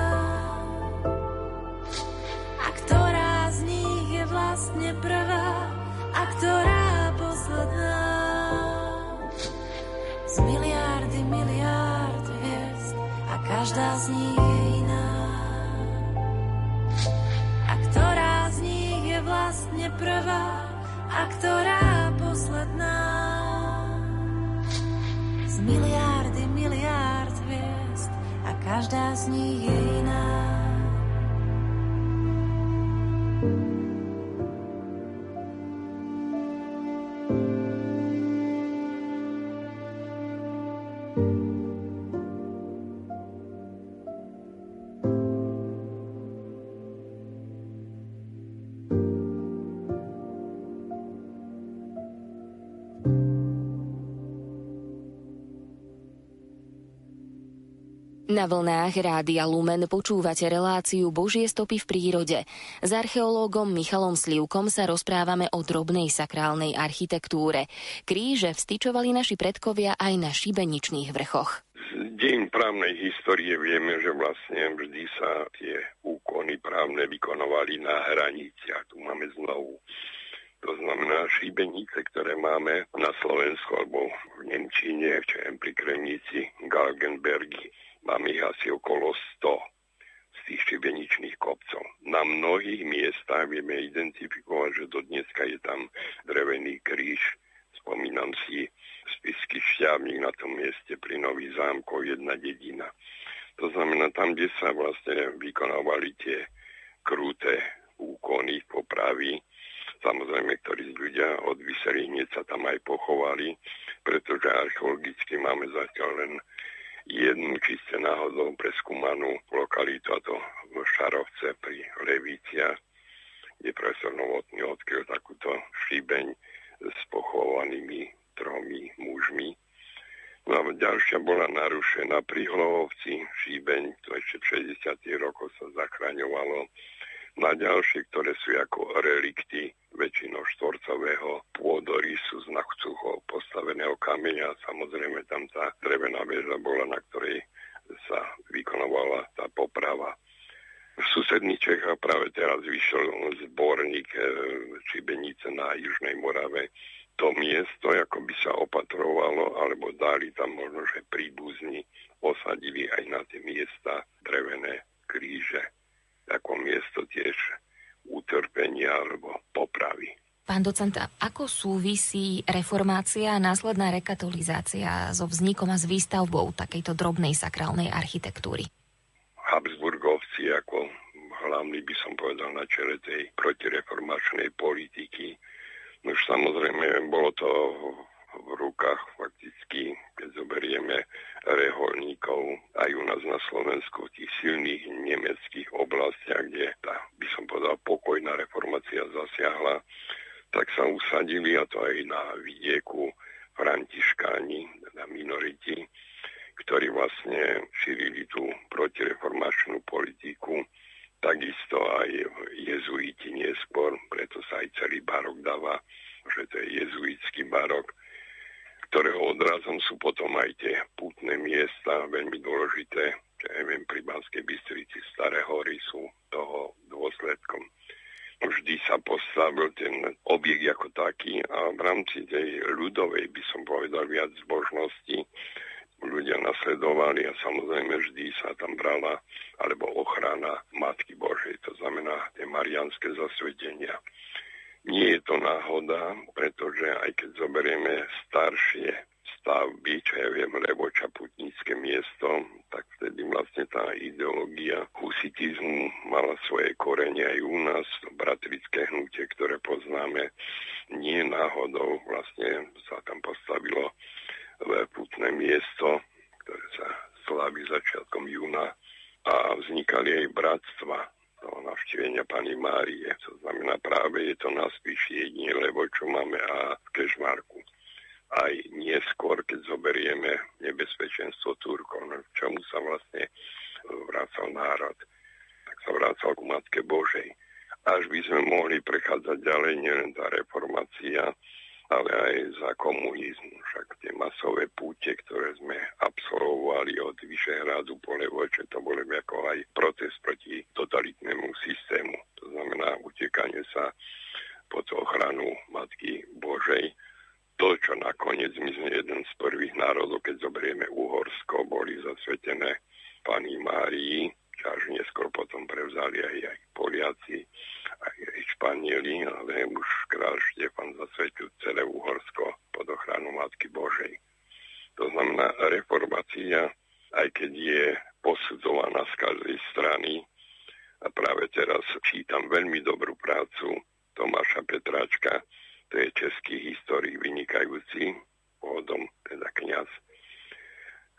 A ktorá z nich je vlastne prvá a ktorá posledná? Z miliardy miliard hviezd a každá z nich je iná. A ktorá z nich je vlastne prvá a ktorá posledná? Miliardy, miliard hviezd a každá z nich je iná. Na vlnách Rádia Lumen počúvate reláciu Božie stopy v prírode. S archeológom Michalom Slivkom sa rozprávame o drobnej sakrálnej architektúre. Kríže vstyčovali naši predkovia aj na šibeničných vrchoch. Z deň právnej histórie vieme, že vlastne vždy sa tie úkony právne vykonovali na hraniciach. Tu máme znovu. To znamená, šibenice, ktoré máme na Slovensku alebo v nemčine, pri Kremnici, Galgenbergi, máme ich asi okolo 100 z tých šibeničných kopcov. Na mnohých miestach vieme identifikovať, že do dneska je tam drevený kríž. Spomínam si Spišský šťavník, na tom mieste pri Nových zámkoch jedna dedina. To znamená, tam, kde sa vlastne vykonávali tie kruté úkony, popravy, samozrejme, ktorí z ľudia odviseli, hneď sa tam aj pochovali, pretože archeologicky máme zatiaľ len jednu čiste náhodou preskúmanú lokalitu, a to v Šarovce pri Leviciach, kde profesor Novotný odkryl takúto šibeň s pochovanými 3 mužmi. No a ďalšia bola narušená pri Hlohovci, šibeň, to ešte v 60. rokoch sa zachraňovalo. Na ďalšie, ktoré sú ako relikty väčšinou štvorcového pôdorysu z nachucov postaveného kameňa. Samozrejme tam tá drevená väža bola, na ktorej sa vykonovala tá poprava. V susedných Čechách práve teraz vyšiel zborník šibenice na Južnej Morave. To miesto ako by sa opatrovalo, alebo dali tam možno, že príbuzní osadili aj na tie miesta drevené kríže. Ako miesto tiež utrpenia alebo popravy. Pán docent, ako súvisí reformácia a následná rekatolizácia so vznikom a s výstavbou takejto drobnej sakrálnej architektúry? Habsburgovci ako hlavný, by som povedal, na čele tej protireformačnej politiky Už samozrejme bolo to v rukách fakticky, keď zoberieme reholníkov aj u nás na Slovensku v tých silných nemeckých oblastiach, kde tá, by som povedal, pokojná reformácia zasiahla, tak sa usadili, a to aj na vidieku, františkáni, na minoriti, ktorí vlastne šírili tú protireformačnú politiku, takisto aj jezuiti neskôr, preto sa aj celý barok dáva, že to je jezuitský barok, ktorého odrazom sú potom aj tie pútne miesta, veľmi dôležité, neviem, pri Banskej Bystrici Staré hory sú toho dôsledkom. Vždy sa postavil ten objekt ako taký a v rámci tej ľudovej, by som povedal, viac zbožnosti ľudia nasledovali a samozrejme vždy sa tam brala alebo ochrana Matky Božej, to znamená tie mariánske zasvetenia. Nie je to náhoda, pretože aj keď zoberieme staršie stavby, čo ja viem, Levočaputnícke miesto, tak vtedy vlastne tá ideológia husitizmu mala svoje korene aj u nás, bratrické hnutie, ktoré poznáme, nie náhodou vlastne sa tam postavilo putné miesto, ktoré sa slávi začiatkom júna, a vznikali aj bratstva toho navštívenia Panny Márie. To znamená, práve je to na spíši jedine, lebo čo máme a v Kežmarku. Aj neskôr, keď zoberieme nebezpečenstvo Turkov, k čomu sa vlastne vracal národ, tak sa vracal ku Matke Božej. Až by sme mohli prechádzať ďalej, nielen tá reformácia, ale aj za komunizmu. Však tie masové púte, ktoré sme absolvovali od Vyšehradu po Levoče, to bolo ako aj protest proti totalitnému systému. To znamená utekanie sa pod ochranu Matky Božej. To, čo nakoniec my sme jeden z prvých národov, keď zoberieme Uhorsko, boli zasvetené Panny Márii, čo až neskôr potom prevzali aj Poliaci, aj Španieli, ale už kráľ Štefan zasvetil celé Uhorsko pod ochranu Matky Božej. To znamená, reformácia, aj keď je posudzovaná z každej strany, a práve teraz čítam veľmi dobrú prácu Tomáša Petráčka, to je český historik vynikajúci, pôvodom teda kňaz,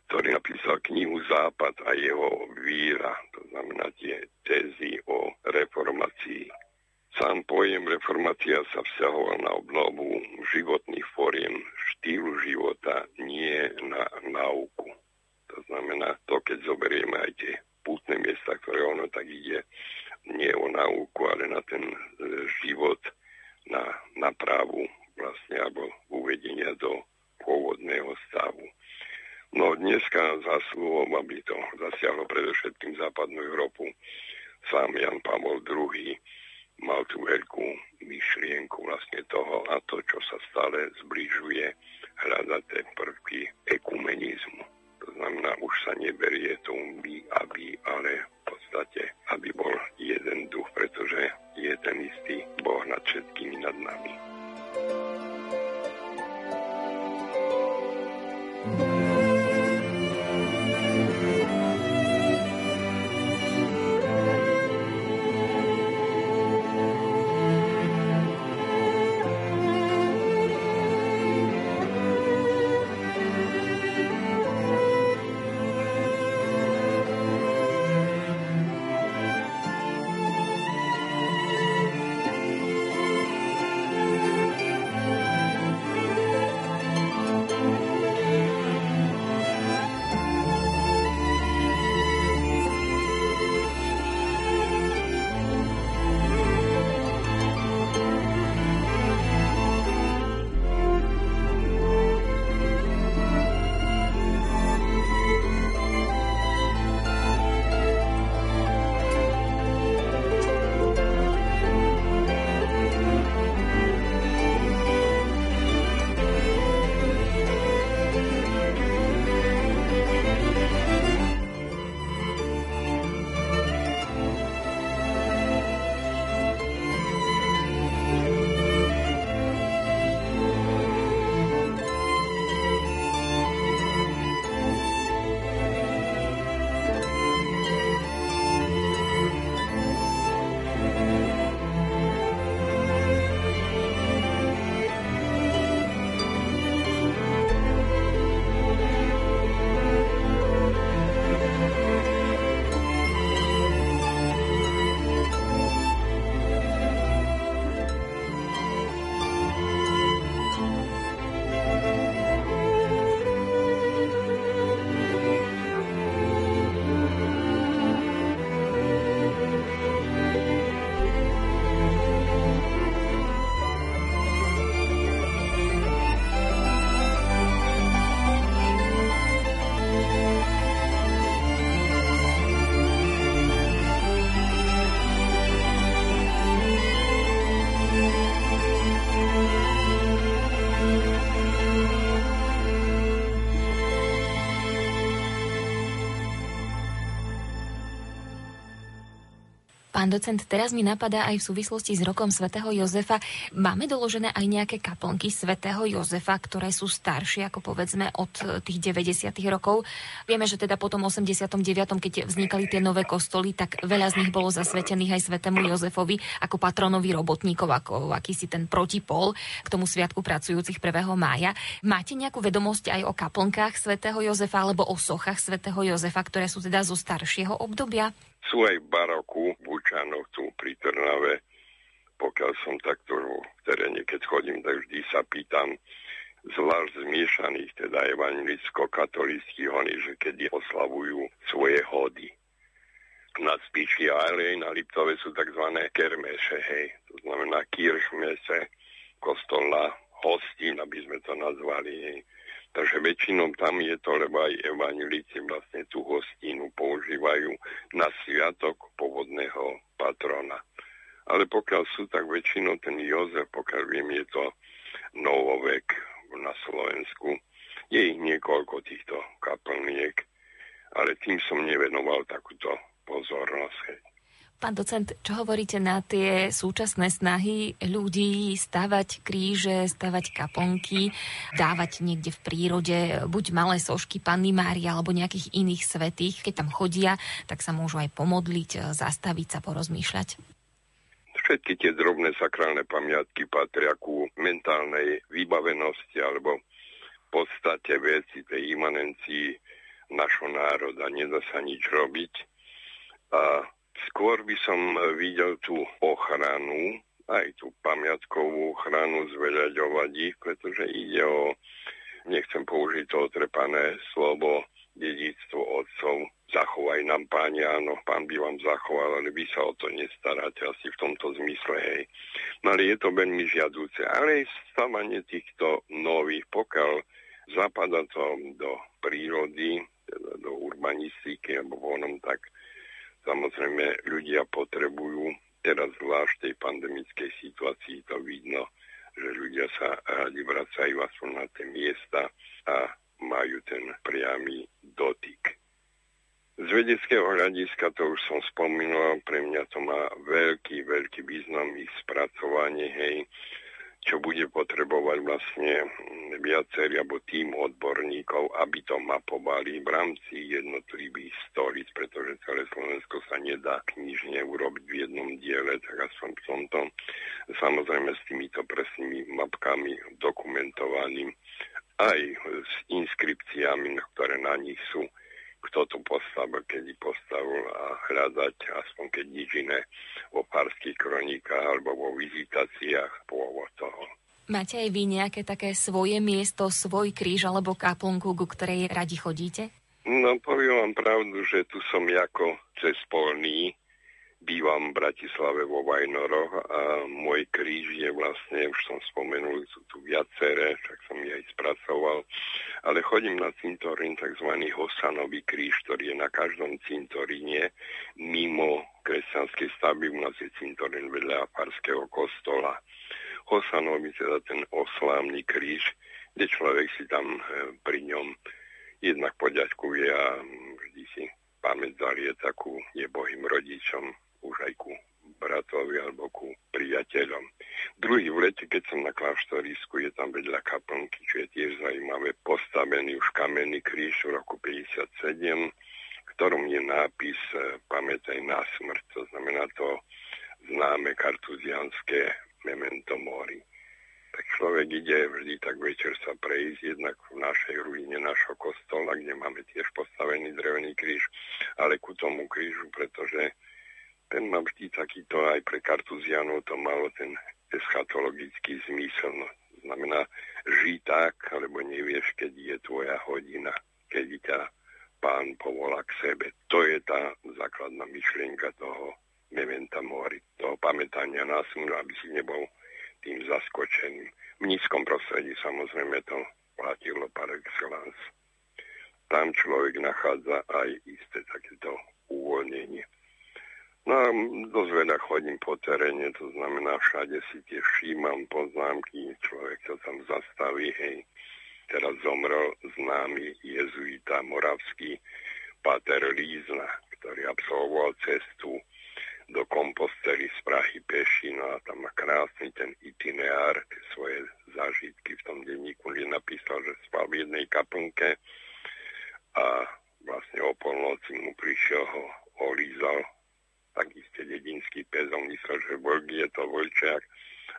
ktorý napísal knihu Západ a jeho víra, to znamená tie tézy o reformácii. Sám pojem reformácia sa vzťahoval na obnovu životných foriem štýlu života, nie na náuku. To znamená, to keď zoberieme aj tie pútne miesta, ktoré ono tak ide, nie o náuku, ale na ten život, na nápravu vlastne, alebo uvedenia do pôvodného stavu. No dneska zaslúhom, aby to zasiahlo predovšetkým západnú Európu, sám Jan Pavol II mal tú veľkú myšlienku vlastne toho, a to, čo sa stále zbližuje, hľadať tie prvky ekumenizmu. To znamená, už sa neberie tomu by, aby, ale v podstate, aby bol jeden duch, pretože je ten istý Boh nad všetkými, nad nami. Pán docent, teraz mi napadá aj v súvislosti s rokom svätého Jozefa. Máme doložené aj nejaké kaplnky svätého Jozefa, ktoré sú staršie, ako povedzme, od tých 90. rokov. Vieme, že teda po tom 89., keď vznikali tie nové kostoly, tak veľa z nich bolo zasvetených aj svätému Jozefovi ako patronovi robotníkov, ako akýsi ten protipol k tomu sviatku pracujúcich 1. mája. Máte nejakú vedomosť aj o kaplnkách svätého Jozefa alebo o sochách svätého Jozefa, ktoré sú teda zo staršieho obdobia? Sú aj v baroku, v Bučanoch, tu pri Trnave. Pokiaľ som takto v teréne, keď chodím, tak vždy sa pýtam, zvlášť zmiešaných, teda evangelicko-katolíckých, oni, že kedy oslavujú svoje hody. Na Spiši ale aj na Liptove sú tzv. Kermeše, hej, to znamená kirchmese, kostolná hostina, by sme to nazvali, hej. Takže väčšinou tam je to, lebo aj evanjelíci vlastne tú hostinu používajú na sviatok pôvodného patrona. Ale pokiaľ sú, tak väčšinou ten Jozef, pokiaľ viem, je to novovek na Slovensku. Je ich niekoľko týchto kaplniek, ale tým som nevenoval takúto pozornosť. Pán docent, čo hovoríte na tie súčasné snahy ľudí stavať kríže, stavať kaplnky, dávať niekde v prírode buď malé sošky Panny Márie alebo nejakých iných svätých? Keď tam chodia, tak sa môžu aj pomodliť, zastaviť sa, porozmýšľať. Všetky tie drobné sakrálne pamiatky patria ku mentálnej vybavenosti alebo v podstate veci tej imanencii našho národa. Nedá sa nič robiť a skôr by som videl tú ochranu, aj tú pamiatkovú ochranu zveľaďovať ich, pretože ide o, nechcem použiť to otrepané slovo, dedičstvo otcov. Zachovaj nám, Páne, áno, Pán by vám zachoval, ale vy sa o to nestaráte asi v tomto zmysle, hej. No ale je to veľmi žiaduce, ale aj stavanie týchto nových, pokiaľ zapadá to do prírody, teda do urbanistiky, alebo vonom, tak samozrejme, ľudia potrebujú, teraz zvlášť v tej pandemickej situácii to vidno, že ľudia sa radi vracajú aspoň na tie miesta a majú ten priamy dotyk. Z vedeckého hľadiska, to už som spomínal, pre mňa to má veľký, veľký význam ich spracovanie, hej, čo bude potrebovať vlastne viacerí alebo tím odborníkov, aby to mapovali v rámci jednotlivých storíc, pretože celé Slovensko sa nedá knižne urobiť v jednom diele, tak aspoň v tomto, samozrejme s týmito presnými mapkami dokumentovaným, aj s inskripciami, ktoré na nich sú, kto to postavil, kedy postavil a hľadať, aspoň keď nič iné, vo párských kronikách alebo vo vizitáciách pôvod toho. Máte aj vy nejaké také svoje miesto, svoj kríž alebo kaplnku, ku ktorej radi chodíte? No, poviem vám pravdu, že tu som ako cespolný, bývam v Bratislave vo Vajnoroch a môj kríž je vlastne, už som spomenul, sú tu viaceré, však som ich aj spracoval, ale chodím na cintorín, tzv. Hosanový kríž, ktorý je na každom cintoríne mimo kresťanskej stavby, u nás je cintorín vedľa farského kostola. Hosanový, teda ten oslámny kríž, kde človek si tam pri ňom jednak poďaďkuje a vždy si pamäť zalieta ku nebohým rodičom, už aj ku bratovi alebo ku priateľom. Druhý v lete, keď som na Kláštorisku, je tam vedľa kaplnky, čo je tiež zaujímavé, postavený už kamenný kríž v roku 57, v ktorom je nápis Pamätaj na smrť, to znamená to známe kartuziánske memento mori. Tak človek ide vždy tak večer sa prejsť, jednak v našej ruine našho kostola, kde máme tiež postavený drevený kríž, ale ku tomu krížu, pretože ten má vždy takýto, aj pre kartuzianov to malo ten eschatologický zmysel. No, znamená, žij tak, alebo nevieš, keď je tvoja hodina, keď ťa Pán povolá k sebe. To je tá základná myšlienka toho mementa mori, toho pamätania na smrť, aby si nebol tým zaskočeným. V nízkom prostredí samozrejme to platilo par excellence. Tam človek nachádza aj isté takéto uvoľnenie. No a dosť veľa chodím po teréne, to znamená všade si tie všímam poznámky, človek sa tam zastaví, hej. Teraz zomrel známy jezuita moravský pater Lízna, ktorý absolvoval cestu do Kompostely z Prahy peši, no a tam má krásny ten itinerár, tie svoje zážitky v tom denníku, kde napísal, že spal v jednej kaplnke a vlastne o polnoci mu prišiel, ho olízal takýste dedinský pes, on myslel, že je to vlčiak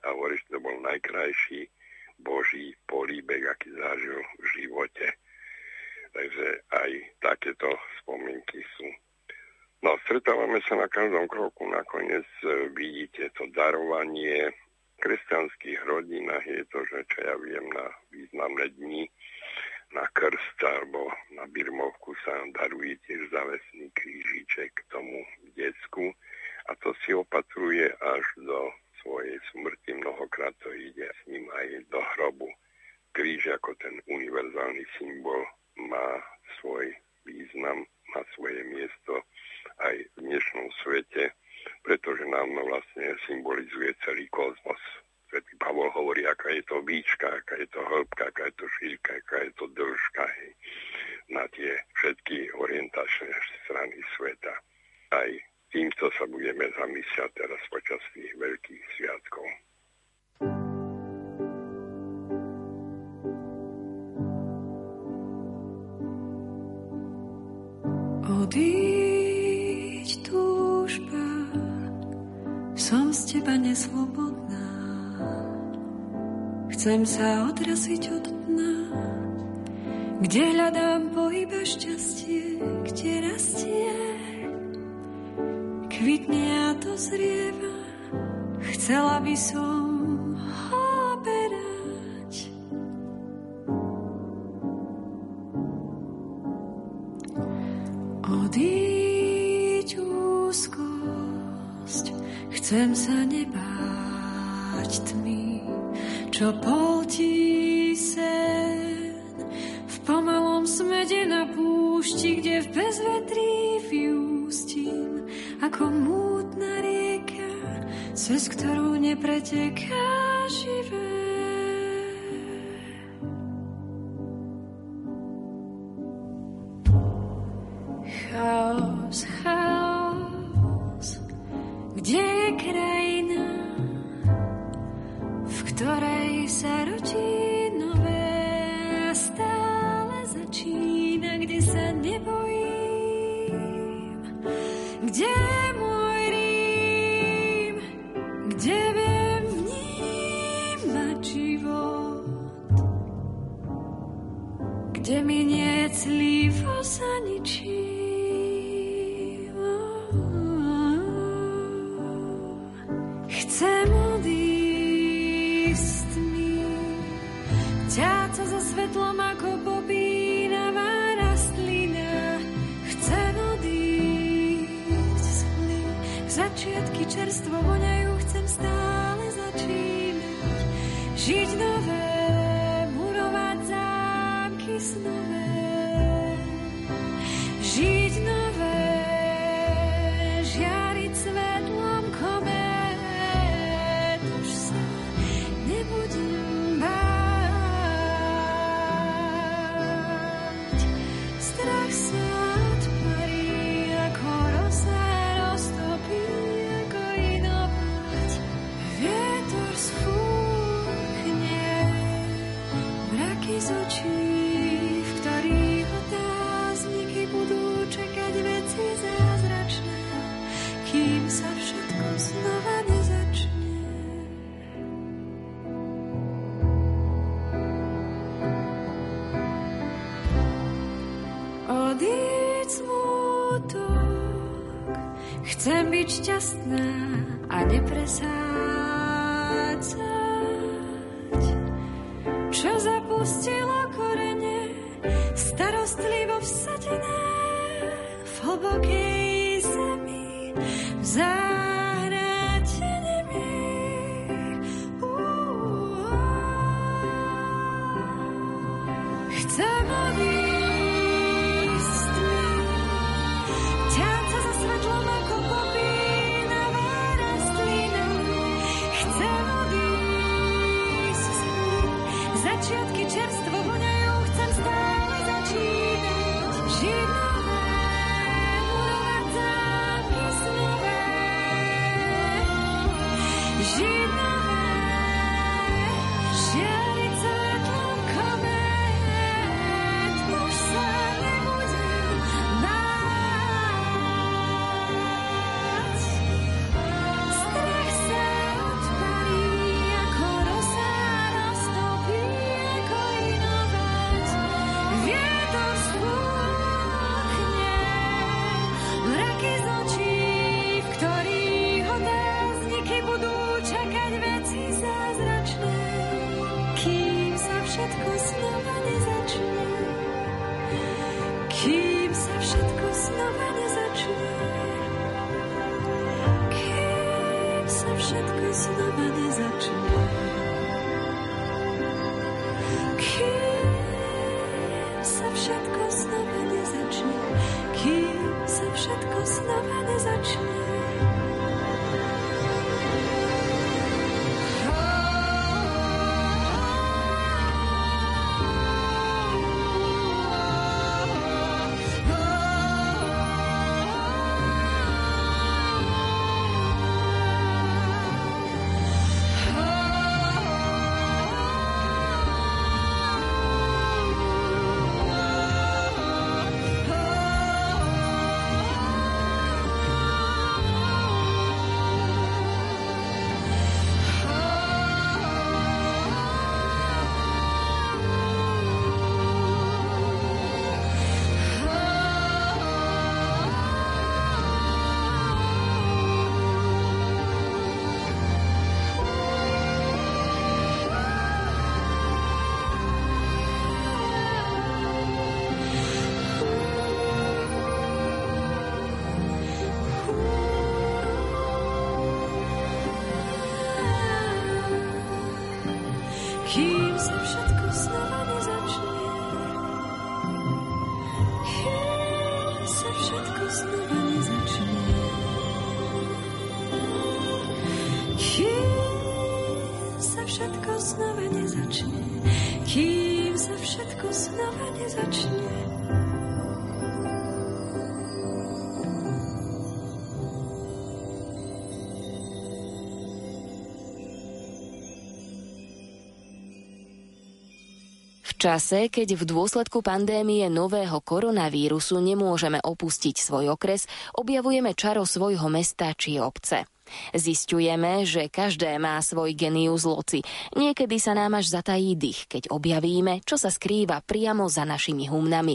a hovorí, že to bol najkrajší Boží políbek, aký zažil v živote. Takže aj takéto spomienky sú. No, stretávame sa na každom kroku, nakoniec vidíte to darovanie. V kresťanských rodinách je to, že čo ja viem, na významné dni, na krst alebo na birmovku sa daruje tiež zavesný krížiček k tomu decku a to si opatruje až do svojej smrti, mnohokrát to ide s ním aj do hrobu. Kríž ako ten univerzálny symbol má svoj význam, má svoje miesto aj v dnešnom svete, pretože nám vlastne symbolizuje celý kozmos. Svätý Pavol hovorí, aká je to výčka, aká je to hĺbka, aká je to šírka, aká je to dĺžka, hej, na tie všetky orientačné strany sveta. Aj týmto sa budeme zamýšľať teraz počas tých veľkých sviatkov. Odíď, túžba, som z teba neslobodná. Chcem sa odraziť od dna, kde hľadám pohyb a šťastie, kde rastie, kvitne a dozrieva. Chcela by som ho berať. Odíď, úzkosť, chcem sa nebáť tmy, čo poltí sen v pomalom smede na púšti, kde v bezvetrí vyústim ako mútna rieka, cez ktorú nepreteká živé. Chaos, chaos, kde je krajina, v ktorej sa rodí nové a stále začína, kde sa nebojím, kde je môj Rím, kde viem vnímať život, kde mi neclivo sa ničí. Svetlom ako bobínavá rastlina, chcem odísť z chmly, začiatky čerstvo voňajú, chcem stále začínať, žiť nové, murovať zámky snové, žiť nové, žiariť svetlom komét, už sa nebudem. Chcem byť šťastná a nepresádzať, čo zapustilo korene, starostlivo vsadené v hlbokej zemi, v záhrade nemi. Chcem odísť z tmy, ťať sa za svetlom ako popínavá rastlina. Chcem odísť z tmy, začiatky čerstvo voňajú, chcem stále začínať, žiť nové, budovať zámky snové. V čase, keď v dôsledku pandémie nového koronavírusu nemôžeme opustiť svoj okres, objavujeme čaro svojho mesta či obce. Zisťujeme, že každé má svoj genius loci. Niekedy sa nám až zatají dych, keď objavíme, čo sa skrýva priamo za našimi humnami.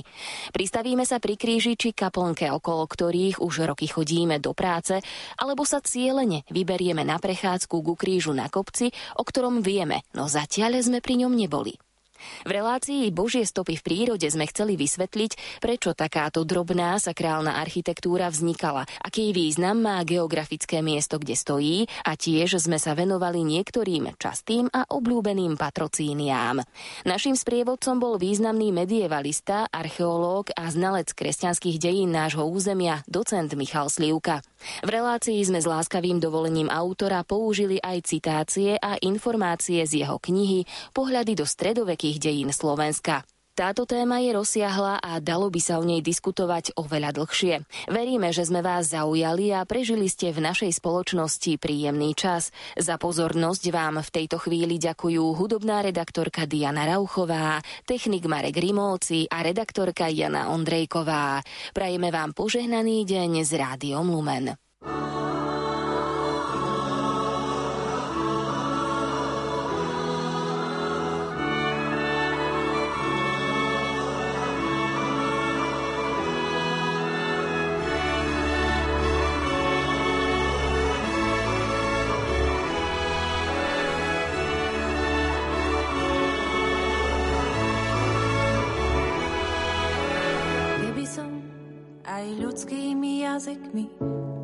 Pristavíme sa pri kríži či kaplnke, okolo ktorých už roky chodíme do práce, alebo sa cielene vyberieme na prechádzku ku krížu na kopci, o ktorom vieme, no zatiaľ sme pri ňom neboli. V relácii Božie stopy v prírode sme chceli vysvetliť, prečo takáto drobná sakrálna architektúra vznikala, aký význam má geografické miesto, kde stojí, a tiež sme sa venovali niektorým častým a obľúbeným patrocíniám. Naším sprievodcom bol významný medievalista, archeológ a znalec kresťanských dejín nášho územia, docent Michal Slivka. V relácii sme s láskavým dovolením autora použili aj citácie a informácie z jeho knihy Pohľady do stredoveku dejín Slovenska. Táto téma je rozsiahla a dalo by sa o nej diskutovať oveľa dlhšie. Veríme, že sme vás zaujali a prežili ste v našej spoločnosti príjemný čas. Za pozornosť vám v tejto chvíli ďakujú hudobná redaktorka Diana Rauchová, technik Marek Grimolci a redaktorka Jana Ondrejková. Prajeme vám požehnaný deň z Rádiom Lumen.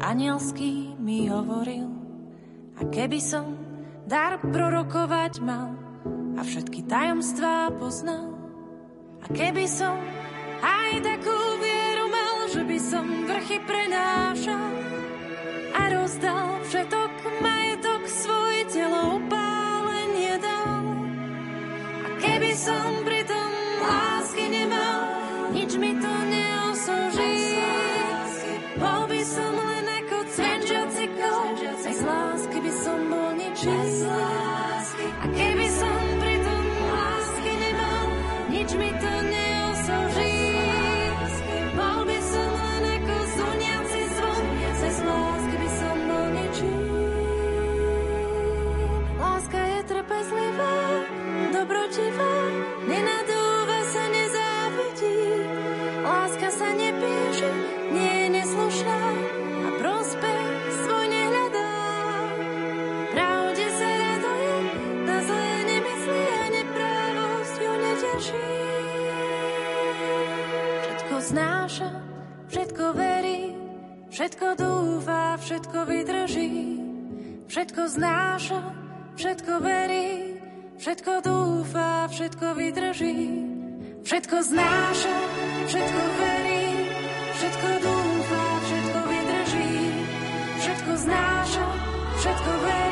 Anielský mi hovoril, a keby som dar prorokovať mal a všetky tajomstvá poznal, a keby som aj takú vieru mal, že by som vrchy prenášal a rozdal všetok majetok svoj, telo upálenie dal, a keby som pritom lásky nemal, nič mi to neoslúži, bol by som len ako cvenčiaci kov, bez lásky by som bol nič. Všetko dúfa, všetko vydrží, všetko znáša, všetko verí, všetko dúfa, všetko vydrží, všetko znáša, všetko verí, všetko dúfa, všetko vydrží, všetko znáša, všetko verí.